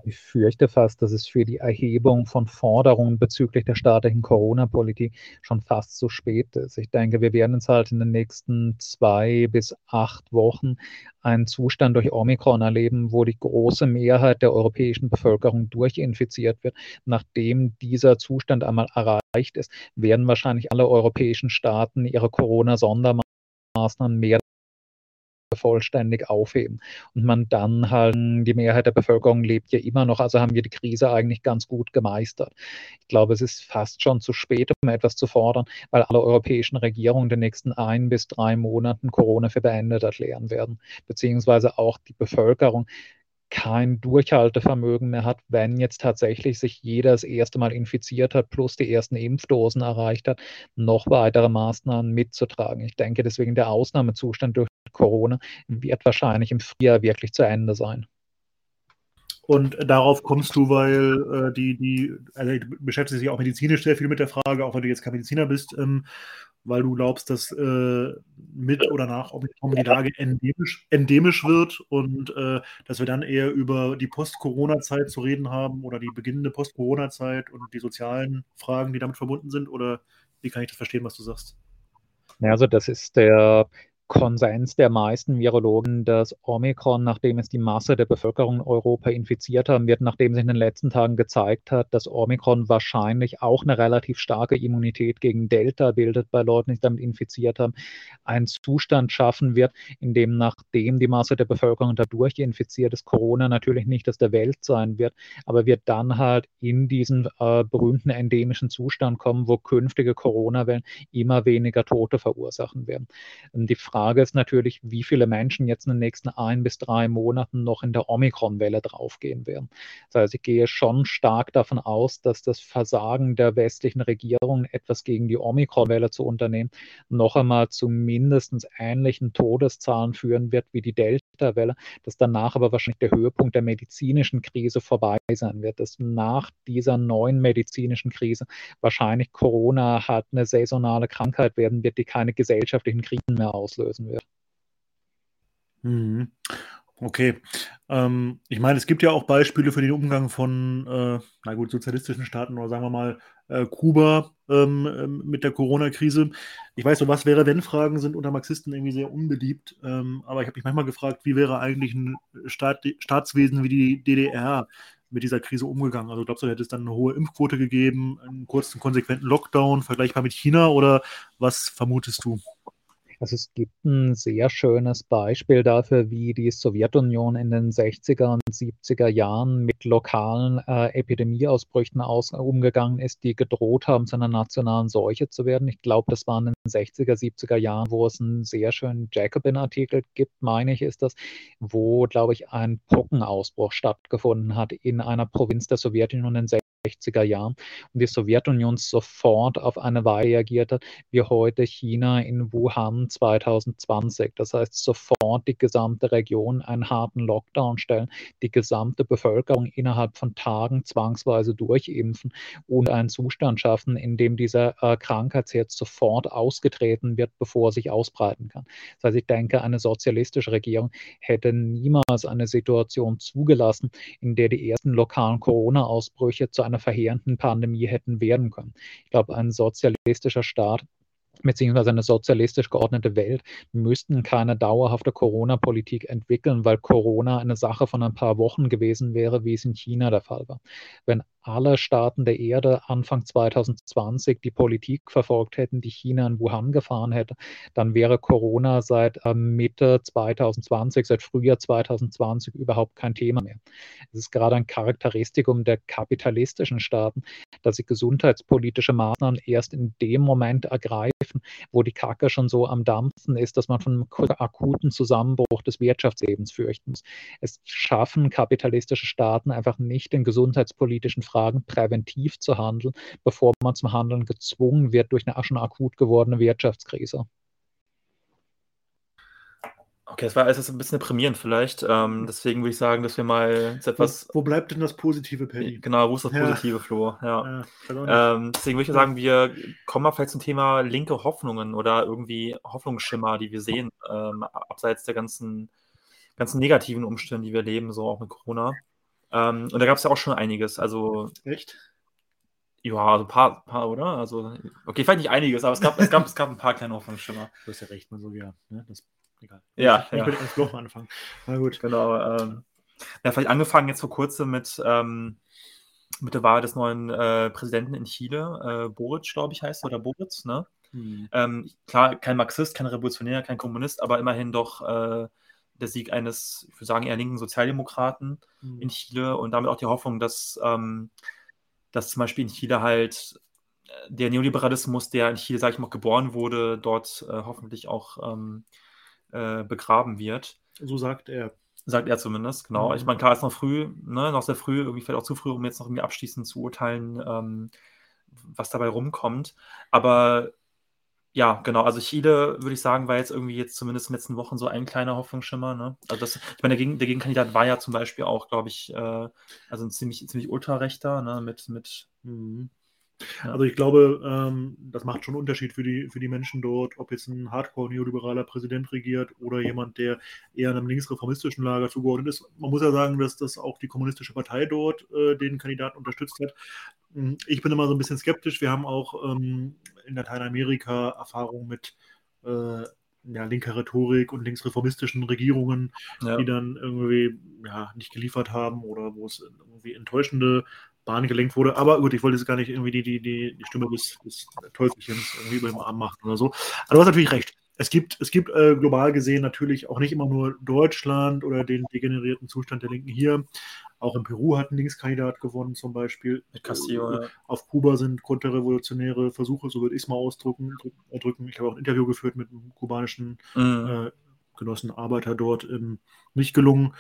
Ich fürchte fast, dass es für die Erhebung von Forderungen bezüglich der staatlichen Corona-Politik schon fast zu spät ist. Ich denke, wir werden uns halt in den nächsten zwei bis acht Wochen einen Zustand durch Omikron erleben, wo die große Mehrheit der europäischen Bevölkerung durchinfiziert wird. Nachdem dieser Zustand einmal erreicht ist, werden wahrscheinlich alle europäischen Staaten ihre Corona-Sondermaßnahmen mehr vollständig aufheben und man dann halt, die Mehrheit der Bevölkerung lebt ja immer noch, also haben wir die Krise eigentlich ganz gut gemeistert. Ich glaube, es ist fast schon zu spät, um etwas zu fordern, weil alle europäischen Regierungen in den nächsten ein bis drei Monaten Corona für beendet erklären werden, beziehungsweise auch die Bevölkerung kein Durchhaltevermögen mehr hat, wenn jetzt tatsächlich sich jeder das erste Mal infiziert hat, plus die ersten Impfdosen erreicht hat, noch weitere Maßnahmen mitzutragen. Ich denke, deswegen der Ausnahmezustand durch Corona wird wahrscheinlich im Frühjahr wirklich zu Ende sein. Und darauf kommst du, weil äh, die, die, also du beschäftigst dich auch medizinisch sehr viel mit der Frage, auch wenn du jetzt kein Mediziner bist, ähm, weil du glaubst, dass äh, mit oder nach Omikron die Lage endemisch, endemisch wird und äh, dass wir dann eher über die Post-Corona-Zeit zu reden haben oder die beginnende Post-Corona-Zeit und die sozialen Fragen, die damit verbunden sind, oder wie kann ich das verstehen, was du sagst? Ja, also das ist der Konsens der meisten Virologen, dass Omikron, nachdem es die Masse der Bevölkerung in Europa infiziert haben wird, nachdem sich in den letzten Tagen gezeigt hat, dass Omikron wahrscheinlich auch eine relativ starke Immunität gegen Delta bildet bei Leuten, die sich damit infiziert haben, einen Zustand schaffen wird, in dem, nachdem die Masse der Bevölkerung dadurch infiziert ist, Corona natürlich nicht das der Welt sein wird, aber wird dann halt in diesen äh, berühmten endemischen Zustand kommen, wo künftige Corona-Wellen immer weniger Tote verursachen werden. Die Frage Die Frage ist natürlich, wie viele Menschen jetzt in den nächsten ein bis drei Monaten noch in der Omikron-Welle draufgehen werden. Das heißt, ich gehe schon stark davon aus, dass das Versagen der westlichen Regierungen, etwas gegen die Omikron-Welle zu unternehmen, noch einmal zu mindestens ähnlichen Todeszahlen führen wird wie die Delta-Welle, dass danach aber wahrscheinlich der Höhepunkt der medizinischen Krise vorbei sein wird, dass nach dieser neuen medizinischen Krise wahrscheinlich Corona halt eine saisonale Krankheit werden wird, die keine gesellschaftlichen Krisen mehr auslöst. Wird. Okay. Ähm, ich meine, es gibt ja auch Beispiele für den Umgang von, äh, na gut, sozialistischen Staaten oder sagen wir mal äh, Kuba ähm, mit der Corona-Krise. Ich weiß, so was wäre, wenn Fragen sind unter Marxisten irgendwie sehr unbeliebt, ähm, aber ich habe mich manchmal gefragt, wie wäre eigentlich ein Staat, Staatswesen wie die D D R mit dieser Krise umgegangen? Also glaubst du, hätte es dann eine hohe Impfquote gegeben, einen kurzen, konsequenten Lockdown, vergleichbar mit China, oder was vermutest du? Also es gibt ein sehr schönes Beispiel dafür, wie die Sowjetunion in den sechziger und siebziger Jahren mit lokalen äh, Epidemieausbrüchen aus, umgegangen ist, die gedroht haben, zu einer nationalen Seuche zu werden. Ich glaube, das waren in den sechziger, siebziger Jahren, wo es einen sehr schönen Jacobin-Artikel gibt, meine ich, ist das, wo, glaube ich, ein Pockenausbruch stattgefunden hat in einer Provinz der Sowjetunion in den sechziger Jahren und die Sowjetunion sofort auf eine Weise reagiert hat, wie heute China in Wuhan zwanzig zwanzig. Das heißt, sofort die gesamte Region einen harten Lockdown stellen, die gesamte Bevölkerung innerhalb von Tagen zwangsweise durchimpfen und einen Zustand schaffen, in dem dieser äh, Krankheitsherd sofort ausgetreten wird, bevor er sich ausbreiten kann. Das heißt, ich denke, eine sozialistische Regierung hätte niemals eine Situation zugelassen, in der die ersten lokalen Corona-Ausbrüche zu einer verheerenden Pandemie hätten werden können. Ich glaube, ein sozialistischer Staat beziehungsweise eine sozialistisch geordnete Welt müssten keine dauerhafte Corona-Politik entwickeln, weil Corona eine Sache von ein paar Wochen gewesen wäre, wie es in China der Fall war. Wenn alle Staaten der Erde Anfang zwanzig zwanzig die Politik verfolgt hätten, die China in Wuhan gefahren hätte, dann wäre Corona seit Mitte zwanzig zwanzig, seit Frühjahr zwanzig zwanzig überhaupt kein Thema mehr. Es ist gerade ein Charakteristikum der kapitalistischen Staaten, dass sie gesundheitspolitische Maßnahmen erst in dem Moment ergreifen, wo die Kacke schon so am Dampfen ist, dass man von einem akuten Zusammenbruch des Wirtschaftslebens fürchten muss. Es schaffen kapitalistische Staaten einfach nicht, in gesundheitspolitischen Fragen präventiv zu handeln, bevor man zum Handeln gezwungen wird durch eine schon akut gewordene Wirtschaftskrise. Okay, das war alles ein bisschen deprimierend vielleicht. Ähm, deswegen würde ich sagen, dass wir mal jetzt etwas... Wo, wo bleibt denn das Positive, Paddy? Genau, wo ist das Positive, ja. Flo? Ja. Ja, ähm, deswegen würde ich sagen, wir kommen mal vielleicht zum Thema linke Hoffnungen oder irgendwie Hoffnungsschimmer, die wir sehen, ähm, abseits der ganzen, ganzen negativen Umstände, die wir erleben, so auch mit Corona. Ähm, und da gab es ja auch schon einiges. Also, echt? Ja, also ein paar, paar, oder? Also, okay, vielleicht nicht einiges, aber es gab, es gab, es gab ein paar kleine Hoffnungsschimmer. Du hast ja recht, man so, ja. Ne? Das, egal. Ja, ich ja. würde erst noch mal anfangen. Na gut. Genau. Ähm, ja, vielleicht angefangen jetzt vor kurzem mit, ähm, mit der Wahl des neuen äh, Präsidenten in Chile. Äh, Boric, glaube ich, heißt er, oder Boric, ne? Hm. Ähm, klar, kein Marxist, kein Revolutionär, kein Kommunist, aber immerhin doch äh, der Sieg eines, ich würde sagen, eher linken Sozialdemokraten hm. in Chile und damit auch die Hoffnung, dass, ähm, dass zum Beispiel in Chile halt der Neoliberalismus, der in Chile, sage ich mal, geboren wurde, dort äh, hoffentlich auch ähm, äh, begraben wird. So sagt er. Sagt er zumindest, genau. Mhm. Ich meine, klar, es ist noch früh, ne, noch sehr früh, irgendwie vielleicht auch zu früh, um jetzt noch irgendwie abschließend zu urteilen, ähm, was dabei rumkommt. Aber ja, genau, also Chile, würde ich sagen, war jetzt irgendwie jetzt zumindest in den letzten Wochen so ein kleiner Hoffnungsschimmer, ne? Also das, ich meine, der, Gegen- der Gegenkandidat war ja zum Beispiel auch, glaube ich, äh, also ein ziemlich, ziemlich ultrarechter, ne, mit, mit mhm. Ja. Also ich glaube, ähm, das macht schon einen Unterschied für die, für die Menschen dort, ob jetzt ein Hardcore-neoliberaler Präsident regiert oder jemand, der eher einem linksreformistischen Lager zugeordnet ist. Man muss ja sagen, dass das auch die Kommunistische Partei dort äh, den Kandidaten unterstützt hat. Ich bin immer so ein bisschen skeptisch. Wir haben auch ähm, in Lateinamerika Erfahrungen mit äh, ja, linker Rhetorik und linksreformistischen Regierungen, ja. die dann irgendwie ja, nicht geliefert haben oder wo es irgendwie enttäuschende Bahn gelenkt wurde, aber gut, ich wollte jetzt gar nicht irgendwie die, die, die, die Stimme des, des Teufelchens irgendwie über den Arm machen oder so. Aber du hast natürlich recht. Es gibt, es gibt äh, global gesehen natürlich auch nicht immer nur Deutschland oder den degenerierten Zustand der Linken hier. Auch in Peru hat ein Linkskandidat gewonnen, zum Beispiel. Mit Castillo. Auf Kuba sind konterrevolutionäre Versuche, so würde ich es mal ausdrücken. Ich habe auch ein Interview geführt mit einem kubanischen mhm. äh, Genossen, Arbeiter dort, ähm, nicht gelungen.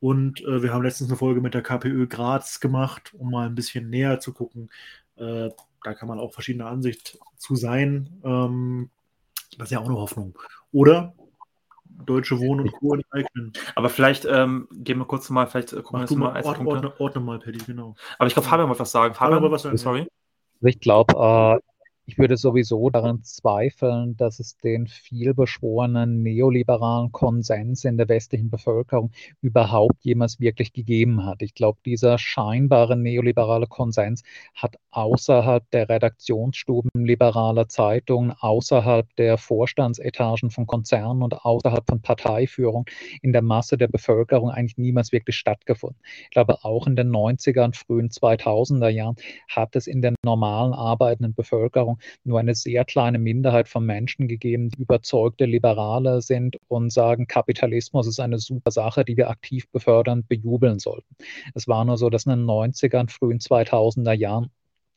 Und äh, wir haben letztens eine Folge mit der K P Ö Graz gemacht, um mal ein bisschen näher zu gucken. Äh, da kann man auch verschiedener Ansicht zu sein. Ähm, das ist ja auch eine Hoffnung. Oder Deutsche Wohnen und Co. enteignen. Aber vielleicht ähm, gehen wir kurz mal, vielleicht gucken wir uns mal als ordne, ordne, ordne mal, Paddy, genau. Aber ich glaube, Fabian wollte was sagen. Fabian, Fabian was sagen. Sorry. Ich glaube, äh, ich würde sowieso daran zweifeln, dass es den vielbeschworenen neoliberalen Konsens in der westlichen Bevölkerung überhaupt jemals wirklich gegeben hat. Ich glaube, dieser scheinbare neoliberale Konsens hat außerhalb der Redaktionsstuben liberaler Zeitungen, außerhalb der Vorstandsetagen von Konzernen und außerhalb von Parteiführung in der Masse der Bevölkerung eigentlich niemals wirklich stattgefunden. Ich glaube, auch in den neunziger und frühen zweitausender Jahren hat es in der normalen arbeitenden Bevölkerung nur eine sehr kleine Minderheit von Menschen gegeben, die überzeugte Liberale sind und sagen, Kapitalismus ist eine super Sache, die wir aktiv befördern, bejubeln sollten. Es war nur so, dass in den neunziger, frühen zweitausender Jahren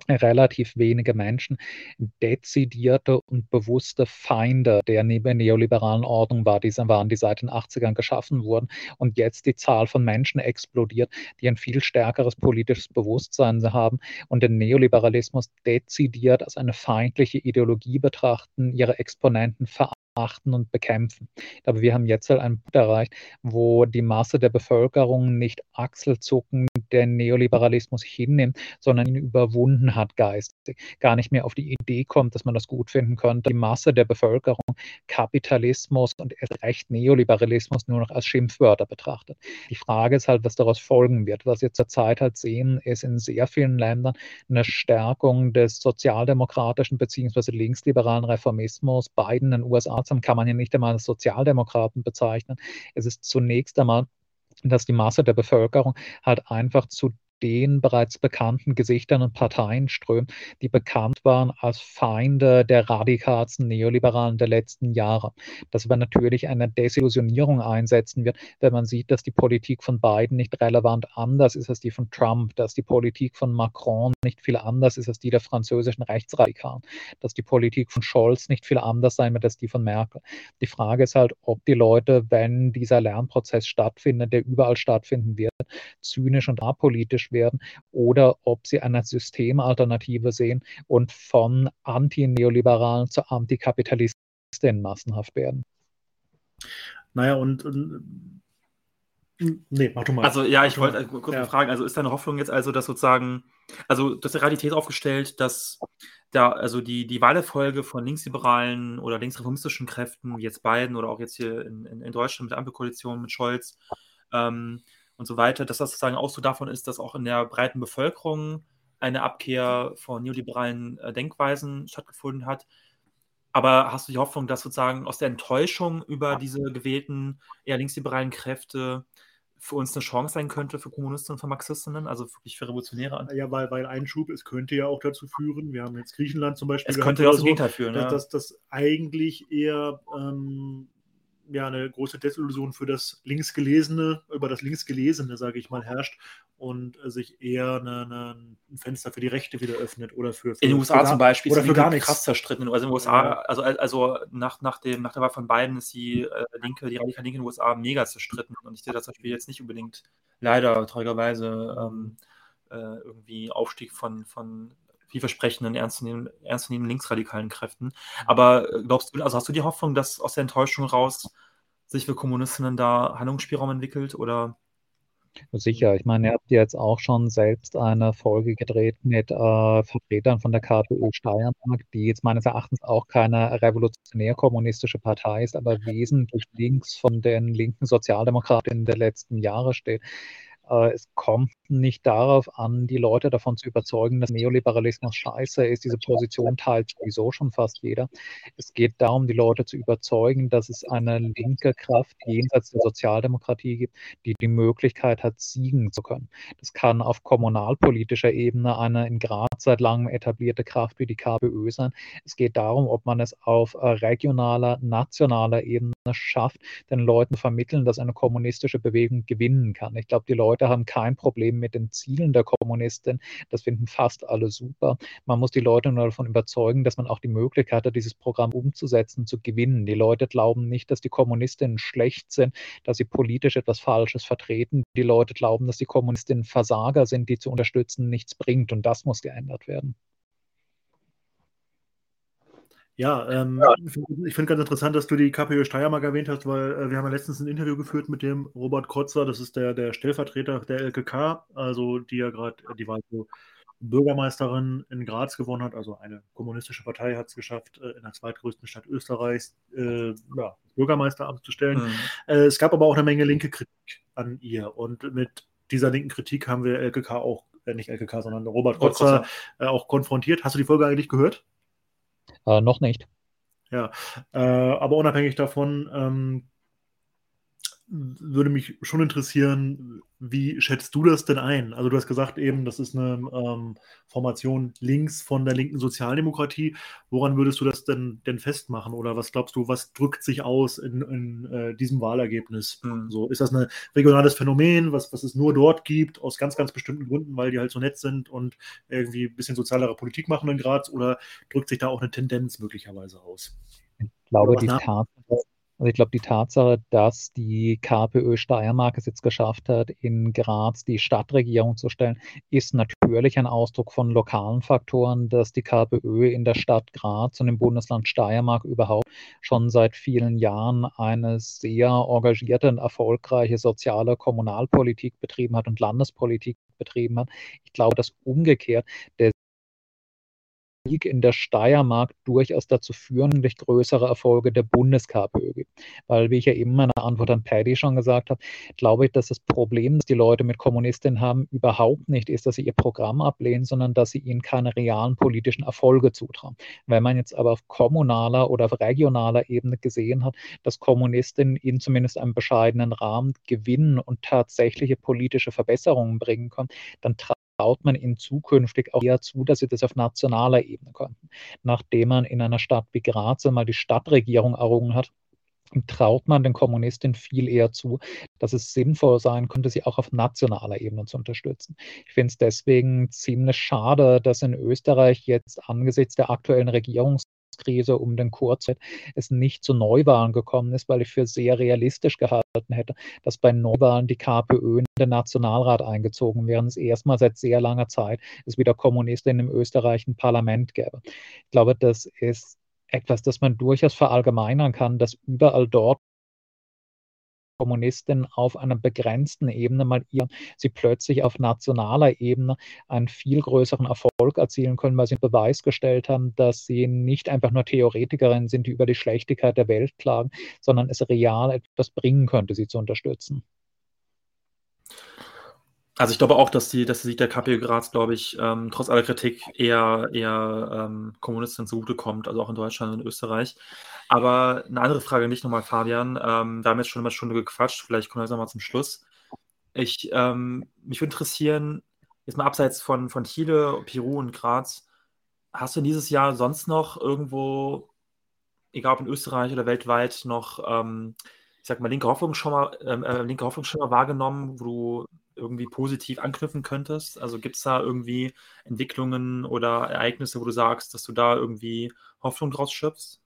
relativ wenige Menschen dezidierte und bewusste Feinde der neoliberalen Ordnung war, diese waren, die seit den achtzigern geschaffen wurden und jetzt die Zahl von Menschen explodiert, die ein viel stärkeres politisches Bewusstsein haben und den Neoliberalismus dezidiert als eine feindliche Ideologie betrachten, ihre Exponenten verachten. achten und bekämpfen. Aber wir haben jetzt halt einen Punkt erreicht, wo die Masse der Bevölkerung nicht achselzuckend den Neoliberalismus hinnimmt, sondern ihn überwunden hat geistig. Gar nicht mehr auf die Idee kommt, dass man das gut finden könnte. Die Masse der Bevölkerung Kapitalismus und erst recht Neoliberalismus nur noch als Schimpfwörter betrachtet. Die Frage ist halt, was daraus folgen wird. Was wir zurzeit halt sehen, ist in sehr vielen Ländern eine Stärkung des sozialdemokratischen bzw. linksliberalen Reformismus. Biden in den U S A kann man ja nicht einmal als Sozialdemokraten bezeichnen. Es ist zunächst einmal, dass die Masse der Bevölkerung halt einfach zu den bereits bekannten Gesichtern und Parteien strömt, die bekannt waren als Feinde der radikalsten Neoliberalen der letzten Jahre. Das aber natürlich eine Desillusionierung einsetzen wird, wenn man sieht, dass die Politik von Biden nicht relevant anders ist als die von Trump, dass die Politik von Macron nicht viel anders ist als die der französischen Rechtsradikalen, dass die Politik von Scholz nicht viel anders sein wird als die von Merkel. Die Frage ist halt, ob die Leute, wenn dieser Lernprozess stattfindet, der überall stattfinden wird, zynisch und apolitisch werden oder ob sie eine Systemalternative sehen und von Anti-Neoliberalen zu Antikapitalisten massenhaft werden. Naja, und, und nee, mach du mal. Also ja, ich wollte kurz ja. fragen, also ist deine Hoffnung jetzt also, dass sozusagen, also dass die Realität aufgestellt, dass da also die, die Wahlerfolge von linksliberalen oder linksreformistischen Kräften, jetzt Biden oder auch jetzt hier in, in Deutschland mit der Ampelkoalition, mit Scholz, ähm, und so weiter, dass das sozusagen Ausdruck davon ist, dass auch in der breiten Bevölkerung eine Abkehr von neoliberalen Denkweisen stattgefunden hat. Aber hast du die Hoffnung, dass sozusagen aus der Enttäuschung über diese gewählten, eher linksliberalen Kräfte für uns eine Chance sein könnte, für Kommunisten und für Marxistinnen, also wirklich für Revolutionäre? Ja, weil, weil ein Schub, es könnte ja auch dazu führen, wir haben jetzt Griechenland zum Beispiel. Es könnte ja auch zum Gegenteil führen, dass, dass das eigentlich eher ähm, ja, eine große Desillusion für das Linksgelesene, über das Linksgelesene, sage ich mal, herrscht und äh, sich eher eine, eine, ein Fenster für die Rechte wieder öffnet oder für... für in den U S A gar, zum Beispiel oder ist für gar nichts krass zerstritten. Also in den U S A, also, also nach, nach, dem, nach der Wahl von Biden ist die äh, Linke, die radikale Linke in den U S A mega zerstritten und ich sehe das Beispiel jetzt nicht unbedingt, leider, traurigerweise, ähm, äh, irgendwie Aufstieg von... von vielversprechenden, ernstzunehmenden, ernstzunehmenden linksradikalen Kräften. Aber glaubst du, also hast du die Hoffnung, dass aus der Enttäuschung raus sich für Kommunistinnen da Handlungsspielraum entwickelt? Oder? Sicher. Ich meine, ihr habt jetzt auch schon selbst eine Folge gedreht mit äh, Vertretern von der KPÖ Steiermark, die jetzt meines Erachtens auch keine revolutionär-kommunistische Partei ist, aber wesentlich links von den linken Sozialdemokratinnen der letzten Jahre steht. Es kommt nicht darauf an, die Leute davon zu überzeugen, dass Neoliberalismus scheiße ist. Diese Position teilt sowieso schon fast jeder. Es geht darum, die Leute zu überzeugen, dass es eine linke Kraft jenseits der Sozialdemokratie gibt, die die Möglichkeit hat, siegen zu können. Das kann auf kommunalpolitischer Ebene eine in Graz seit langem etablierte Kraft wie die KPÖ sein. Es geht darum, ob man es auf regionaler, nationaler Ebene schafft, den Leuten vermitteln, dass eine kommunistische Bewegung gewinnen kann. Ich glaube, die Leute haben kein Problem mit den Zielen der Kommunisten. Das finden fast alle super. Man muss die Leute nur davon überzeugen, dass man auch die Möglichkeit hat, dieses Programm umzusetzen, zu gewinnen. Die Leute glauben nicht, dass die Kommunistinnen schlecht sind, dass sie politisch etwas Falsches vertreten. Die Leute glauben, dass die Kommunistinnen Versager sind, die zu unterstützen nichts bringt. Und das muss geändert werden. Ja, ähm, ich finde find ganz interessant, dass du die KPÖ Steiermark erwähnt hast, weil äh, wir haben ja letztens ein Interview geführt mit dem Robert Kotzer, das ist der, der Stellvertreter der L K K, also die ja gerade die Wahl zur Bürgermeisterin in Graz gewonnen hat, also eine kommunistische Partei hat es geschafft, äh, in der zweitgrößten Stadt Österreichs äh, ja, Bürgermeisteramt zu stellen. Mhm. Äh, es gab aber auch eine Menge linke Kritik an ihr und mit dieser linken Kritik haben wir L K K auch, äh, nicht L K K, sondern Robert Kotzer, Kotzer. Äh, auch konfrontiert. Hast du die Folge eigentlich gehört? Äh, noch nicht. Ja, äh, aber unabhängig davon ähm, würde mich schon interessieren, wie schätzt du das denn ein? Also du hast gesagt eben, das ist eine ähm, Formation links von der linken Sozialdemokratie. Woran würdest du das denn, denn festmachen? Oder was glaubst du, was drückt sich aus in, in äh, diesem Wahlergebnis? Mhm. So, ist das ein regionales Phänomen, was, was es nur dort gibt, aus ganz, ganz bestimmten Gründen, weil die halt so nett sind und irgendwie ein bisschen sozialere Politik machen in Graz? Oder drückt sich da auch eine Tendenz möglicherweise aus? Ich glaube, die Tatsache... Also ich glaube, die Tatsache, dass die KPÖ Steiermark es jetzt geschafft hat, in Graz die Stadtregierung zu stellen, ist natürlich ein Ausdruck von lokalen Faktoren, dass die KPÖ in der Stadt Graz und im Bundesland Steiermark überhaupt schon seit vielen Jahren eine sehr engagierte und erfolgreiche soziale Kommunalpolitik betrieben hat und Landespolitik betrieben hat. Ich glaube, dass umgekehrt der in der Steiermark durchaus dazu führen, durch größere Erfolge der Bundes-KPÖ gibt. Weil, wie ich ja eben in meiner Antwort an Paddy schon gesagt habe, glaube ich, dass das Problem, das die Leute mit Kommunistinnen haben, überhaupt nicht ist, dass sie ihr Programm ablehnen, sondern dass sie ihnen keine realen politischen Erfolge zutrauen. Wenn man jetzt aber auf kommunaler oder auf regionaler Ebene gesehen hat, dass Kommunistinnen in zumindest einem bescheidenen Rahmen gewinnen und tatsächliche politische Verbesserungen bringen können, dann tra- baut man ihnen zukünftig auch eher zu, dass sie das auf nationaler Ebene konnten. Nachdem man in einer Stadt wie Graz einmal die Stadtregierung errungen hat, traut man den Kommunisten viel eher zu, dass es sinnvoll sein könnte, sie auch auf nationaler Ebene zu unterstützen. Ich finde es deswegen ziemlich schade, dass in Österreich jetzt angesichts der aktuellen Regierungs Krise um den Kurzzeit es nicht zu Neuwahlen gekommen ist, weil ich für sehr realistisch gehalten hätte, dass bei Neuwahlen die KPÖ in den Nationalrat eingezogen wären, es erstmal seit sehr langer Zeit es wieder Kommunistinnen im österreichischen Parlament gäbe. Ich glaube, das ist etwas, das man durchaus verallgemeinern kann, dass überall dort Kommunistinnen auf einer begrenzten Ebene mal ihren, sie plötzlich auf nationaler Ebene einen viel größeren Erfolg erzielen können, weil sie einen Beweis gestellt haben, dass sie nicht einfach nur Theoretikerinnen sind, die über die Schlechtigkeit der Welt klagen, sondern es real etwas bringen könnte, sie zu unterstützen. Also ich glaube auch, dass die, dass der Sieg der KPÖ Graz, glaube ich, ähm, trotz aller Kritik eher, eher ähm, Kommunisten zugutekommt, also auch in Deutschland und in Österreich. Aber eine andere Frage an dich nochmal, Fabian. Ähm, da haben wir jetzt schon immer eine Stunde gequatscht, vielleicht kommen wir jetzt nochmal zum Schluss. Ich, ähm, mich würde interessieren, jetzt mal abseits von, von Chile, Peru und Graz, hast du dieses Jahr sonst noch irgendwo, egal ob in Österreich oder weltweit, noch, ähm, ich sag mal, linke Hoffnungsschimmer äh, linke Hoffnungsschimmer wahrgenommen, wo du irgendwie positiv anknüpfen könntest? Also gibt es da irgendwie Entwicklungen oder Ereignisse, wo du sagst, dass du da irgendwie Hoffnung draus schöpfst?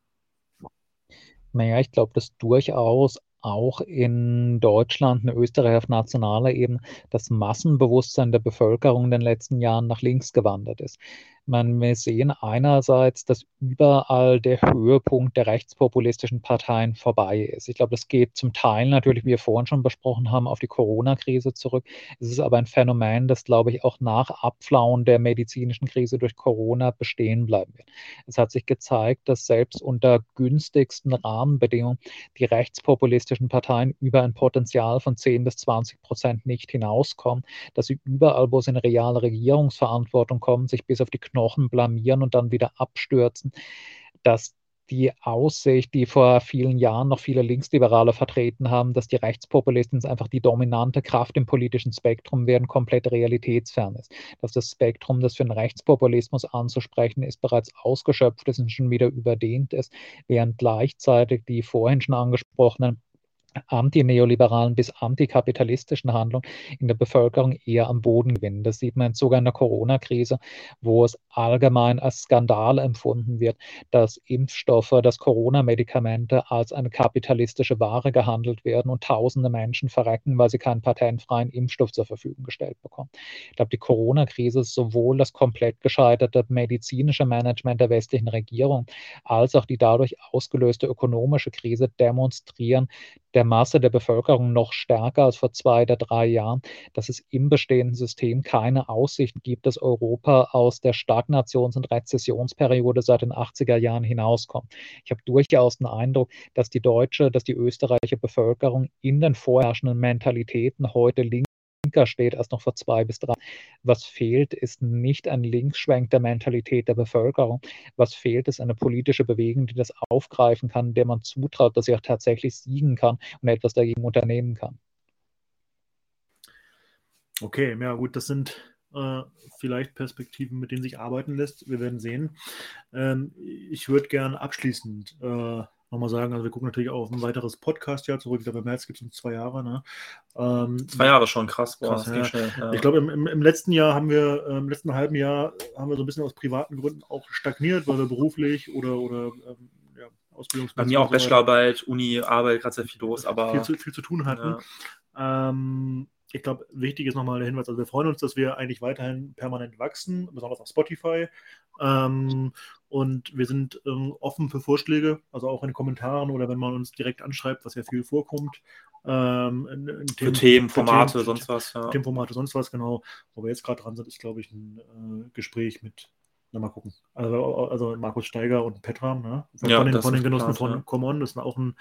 Naja, ich glaube, dass durchaus auch in Deutschland und Österreich auf nationaler Ebene das Massenbewusstsein der Bevölkerung in den letzten Jahren nach links gewandert ist. Man, wir sehen einerseits, dass überall der Höhepunkt der rechtspopulistischen Parteien vorbei ist. Ich glaube, das geht zum Teil natürlich, wie wir vorhin schon besprochen haben, auf die Corona-Krise zurück. Es ist aber ein Phänomen, das, glaube ich, auch nach Abflauen der medizinischen Krise durch Corona bestehen bleiben wird. Es hat sich gezeigt, dass selbst unter günstigsten Rahmenbedingungen die rechtspopulistischen Parteien über ein Potenzial von zehn bis zwanzig Prozent nicht hinauskommen, dass sie überall, wo sie in reale Regierungsverantwortung kommen, sich bis auf die Knochen blamieren und dann wieder abstürzen, dass die Aussicht, die vor vielen Jahren noch viele Linksliberale vertreten haben, dass die Rechtspopulisten einfach die dominante Kraft im politischen Spektrum werden, komplett realitätsfern ist. Dass das Spektrum, das für den Rechtspopulismus anzusprechen ist, bereits ausgeschöpft ist und schon wieder überdehnt ist, während gleichzeitig die vorhin schon angesprochenen antineoliberalen bis antikapitalistischen Handlungen in der Bevölkerung eher am Boden gewinnen. Das sieht man jetzt sogar in der Corona-Krise, wo es allgemein als Skandal empfunden wird, dass Impfstoffe, dass Corona-Medikamente als eine kapitalistische Ware gehandelt werden und tausende Menschen verrecken, weil sie keinen patentfreien Impfstoff zur Verfügung gestellt bekommen. Ich glaube, die Corona-Krise ist sowohl das komplett gescheiterte medizinische Management der westlichen Regierung als auch die dadurch ausgelöste ökonomische Krise demonstrieren, der Masse der Bevölkerung noch stärker als vor zwei oder drei Jahren, dass es im bestehenden System keine Aussicht gibt, dass Europa aus der Stagnations- und Rezessionsperiode seit den achtziger Jahren hinauskommt. Ich habe durchaus den Eindruck, dass die deutsche, dass die österreichische Bevölkerung in den vorherrschenden Mentalitäten heute links steht als noch vor zwei bis drei. Was fehlt, ist nicht ein Linksschwenk der Mentalität der Bevölkerung. Was fehlt, ist eine politische Bewegung, die das aufgreifen kann, der man zutraut, dass sie auch tatsächlich siegen kann und etwas dagegen unternehmen kann. Okay, ja gut, das sind äh, vielleicht Perspektiven, mit denen sich arbeiten lässt. Wir werden sehen. Ähm, ich würde gern abschließend äh, nochmal sagen, also wir gucken natürlich auf ein weiteres Podcast-Jahr zurück. Ich glaube, im März gibt es uns zwei Jahre. Ne? Ähm, zwei Jahre schon, krass. krass, krass ja. Schnell, ja. Ich glaube, im, im, im letzten Jahr haben wir, im letzten halben Jahr haben wir so ein bisschen aus privaten Gründen auch stagniert, weil wir beruflich oder, oder ähm, ja, Ausbildungsmäßig. Bei mir auch Bachelorarbeit, Uni, Arbeit, gerade sehr viel los, aber viel zu, viel zu tun hatten. Ja. Ähm, ich glaube, wichtig ist nochmal der Hinweis, also wir freuen uns, dass wir eigentlich weiterhin permanent wachsen, besonders auf Spotify. Ähm, und wir sind ähm, offen für Vorschläge, also auch in Kommentaren oder wenn man uns direkt anschreibt, was ja viel vorkommt. Ähm, in, in Themen, für Themen, Formate, Themen, sonst was. Ja. Themenformate, sonst was, genau. Wo wir jetzt gerade dran sind, ist, glaube ich, ein äh, Gespräch mit, na mal gucken, also, also Markus Steiger und Petram, ne? Von, ja, von den, von den Genossen klar, von ja. Come On, das ist auch ein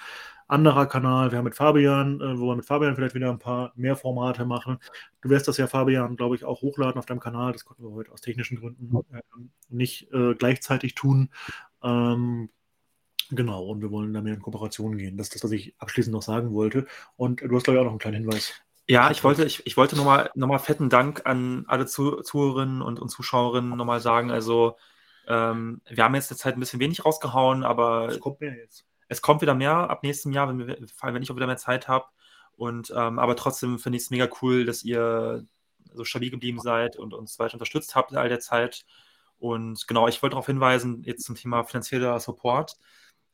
anderer Kanal. Wir haben mit Fabian, äh, wo wir mit Fabian vielleicht wieder ein paar mehr Formate machen. Du wirst das ja, Fabian, glaube ich, auch hochladen auf deinem Kanal. Das konnten wir heute aus technischen Gründen äh, nicht äh, gleichzeitig tun. Ähm, Genau, und wir wollen da mehr in Kooperation gehen. Das ist das, was ich abschließend noch sagen wollte. Und du hast, glaube ich, auch noch einen kleinen Hinweis. Ja, ich wollte, ich, ich wollte nochmal nochmal fetten Dank an alle Zuh- Zuhörerinnen und, und Zuschauerinnen nochmal sagen. Also, ähm, wir haben jetzt derzeit ein bisschen wenig rausgehauen, aber es kommt mehr jetzt. Es kommt wieder mehr ab nächstem Jahr, wenn, wir, wenn ich auch wieder mehr Zeit habe. Und ähm, aber trotzdem finde ich es mega cool, dass ihr so stabil geblieben seid und uns weiter unterstützt habt all der Zeit. Und genau, ich wollte darauf hinweisen, jetzt zum Thema finanzieller Support.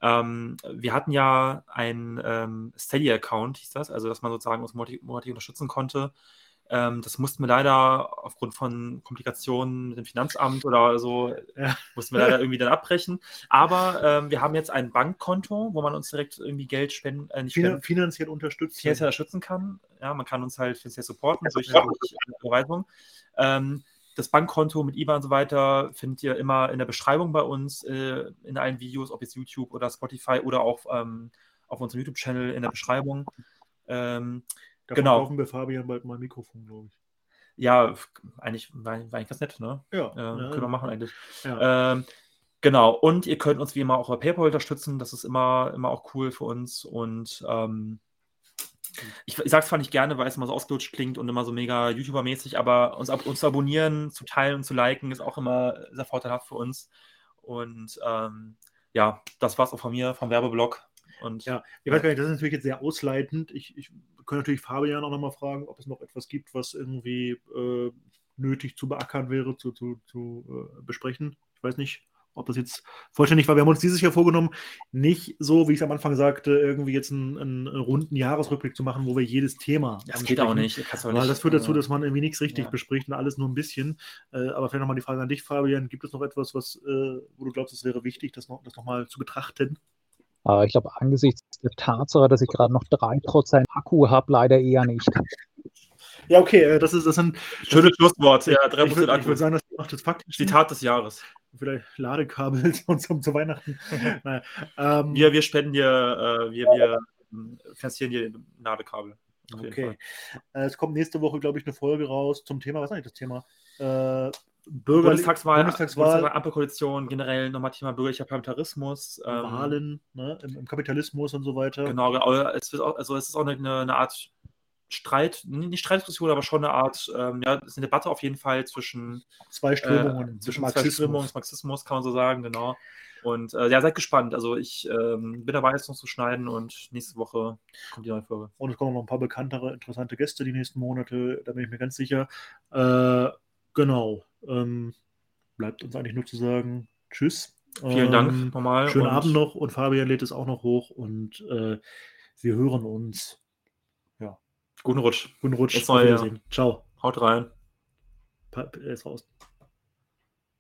Ähm, wir hatten ja einen ähm, Steady-Account, hieß das, also dass man sozusagen uns monatlich unterstützen konnte. Ähm, das mussten wir leider aufgrund von Komplikationen mit dem Finanzamt oder so, ja. mussten wir leider irgendwie dann abbrechen. Aber ähm, wir haben jetzt ein Bankkonto, wo man uns direkt irgendwie Geld spenden, äh, nicht Finan- spenden finanziell unterstützen finanziell unterstützen kann. Ja, man kann uns halt finanziell supporten durch ja. die Überweisung. Ähm, Das Bankkonto mit I B A N und so weiter findet ihr immer in der Beschreibung bei uns, äh, in allen Videos, ob jetzt YouTube oder Spotify oder auch ähm, auf unserem YouTube-Channel in der Beschreibung. Ähm, Da genau. Verkaufen wir Fabian bald mal ein Mikrofon, glaube ich. Ja, eigentlich war, war eigentlich ganz nett, ne? Ja. Äh, ja. Können wir machen eigentlich. Ja. Ähm, genau, und ihr könnt uns wie immer auch bei PayPal unterstützen, das ist immer, immer auch cool für uns und ähm, ich, ich sag's zwar nicht gerne, weil es immer so ausgelutscht klingt und immer so mega YouTuber-mäßig, aber uns, ab, uns zu abonnieren, zu teilen und zu liken ist auch immer sehr vorteilhaft für uns und ähm, ja, das war's auch von mir, vom Werbeblock. Und, ja, ich weiß gar nicht, das ist natürlich jetzt sehr ausleitend. Ich, ich könnte natürlich Fabian auch nochmal fragen, ob es noch etwas gibt, was irgendwie äh, nötig zu beackern wäre, zu, zu, zu äh, besprechen. Ich weiß nicht, ob das jetzt vollständig war. Wir haben uns dieses Jahr vorgenommen, nicht so, wie ich es am Anfang sagte, irgendwie jetzt einen, einen runden Jahresrückblick zu machen, wo wir jedes Thema ansprechen. Das geht auch nicht. Auch nicht. Weil das führt dazu, dass man irgendwie nichts richtig ja. bespricht und alles nur ein bisschen. Äh, aber vielleicht nochmal die Frage an dich, Fabian. Gibt es noch etwas, was, äh, wo du glaubst, es wäre wichtig, das, noch, das nochmal zu betrachten? Ich glaube, angesichts der Tatsache, dass ich gerade noch drei Prozent Akku habe, leider eher nicht. Ja, okay, das ist, das ist ein schönes Schlusswort. Ja, drei Prozent ich würd, Akku. Ich würde sagen, das macht das faktisch. Zitat des Jahres. Vielleicht Ladekabel sonst um zu Weihnachten. Naja, ähm, wir, wir spenden dir, äh, wir, wir finanzieren dir Ladekabel. Okay. Äh, es kommt nächste Woche, glaube ich, eine Folge raus zum Thema, was ist eigentlich das Thema? Äh, Bürger- Bundestagswahl, Bundestagswahl, Bundestagswahl, Ampelkoalition, generell nochmal Thema bürgerlicher Parlamentarismus. Ähm, Wahlen, ne, im, im Kapitalismus und so weiter. Genau, es ist auch, also es ist auch eine, eine Art Streit, nicht Streitdiskussion, aber schon eine Art, ähm, ja, es ist eine Debatte auf jeden Fall zwischen zwei Strömungen, äh, zwischen Marxismus. Zwei Strömungen, Marxismus kann man so sagen, genau. Und äh, ja, seid gespannt. Also ich ähm, bin dabei, es noch zu schneiden und nächste Woche kommt die neue Folge. Und es kommen noch ein paar bekanntere, interessante Gäste die nächsten Monate, da bin ich mir ganz sicher. Äh, genau. Ähm, bleibt uns eigentlich nur zu sagen, tschüss. Vielen ähm, Dank nochmal. Schönen Abend noch und Fabian lädt es auch noch hoch und äh, wir hören uns. Ja. Guten Rutsch. Guten Rutsch. Auf Wiedersehen. Ciao. Haut rein. Pa- ist raus.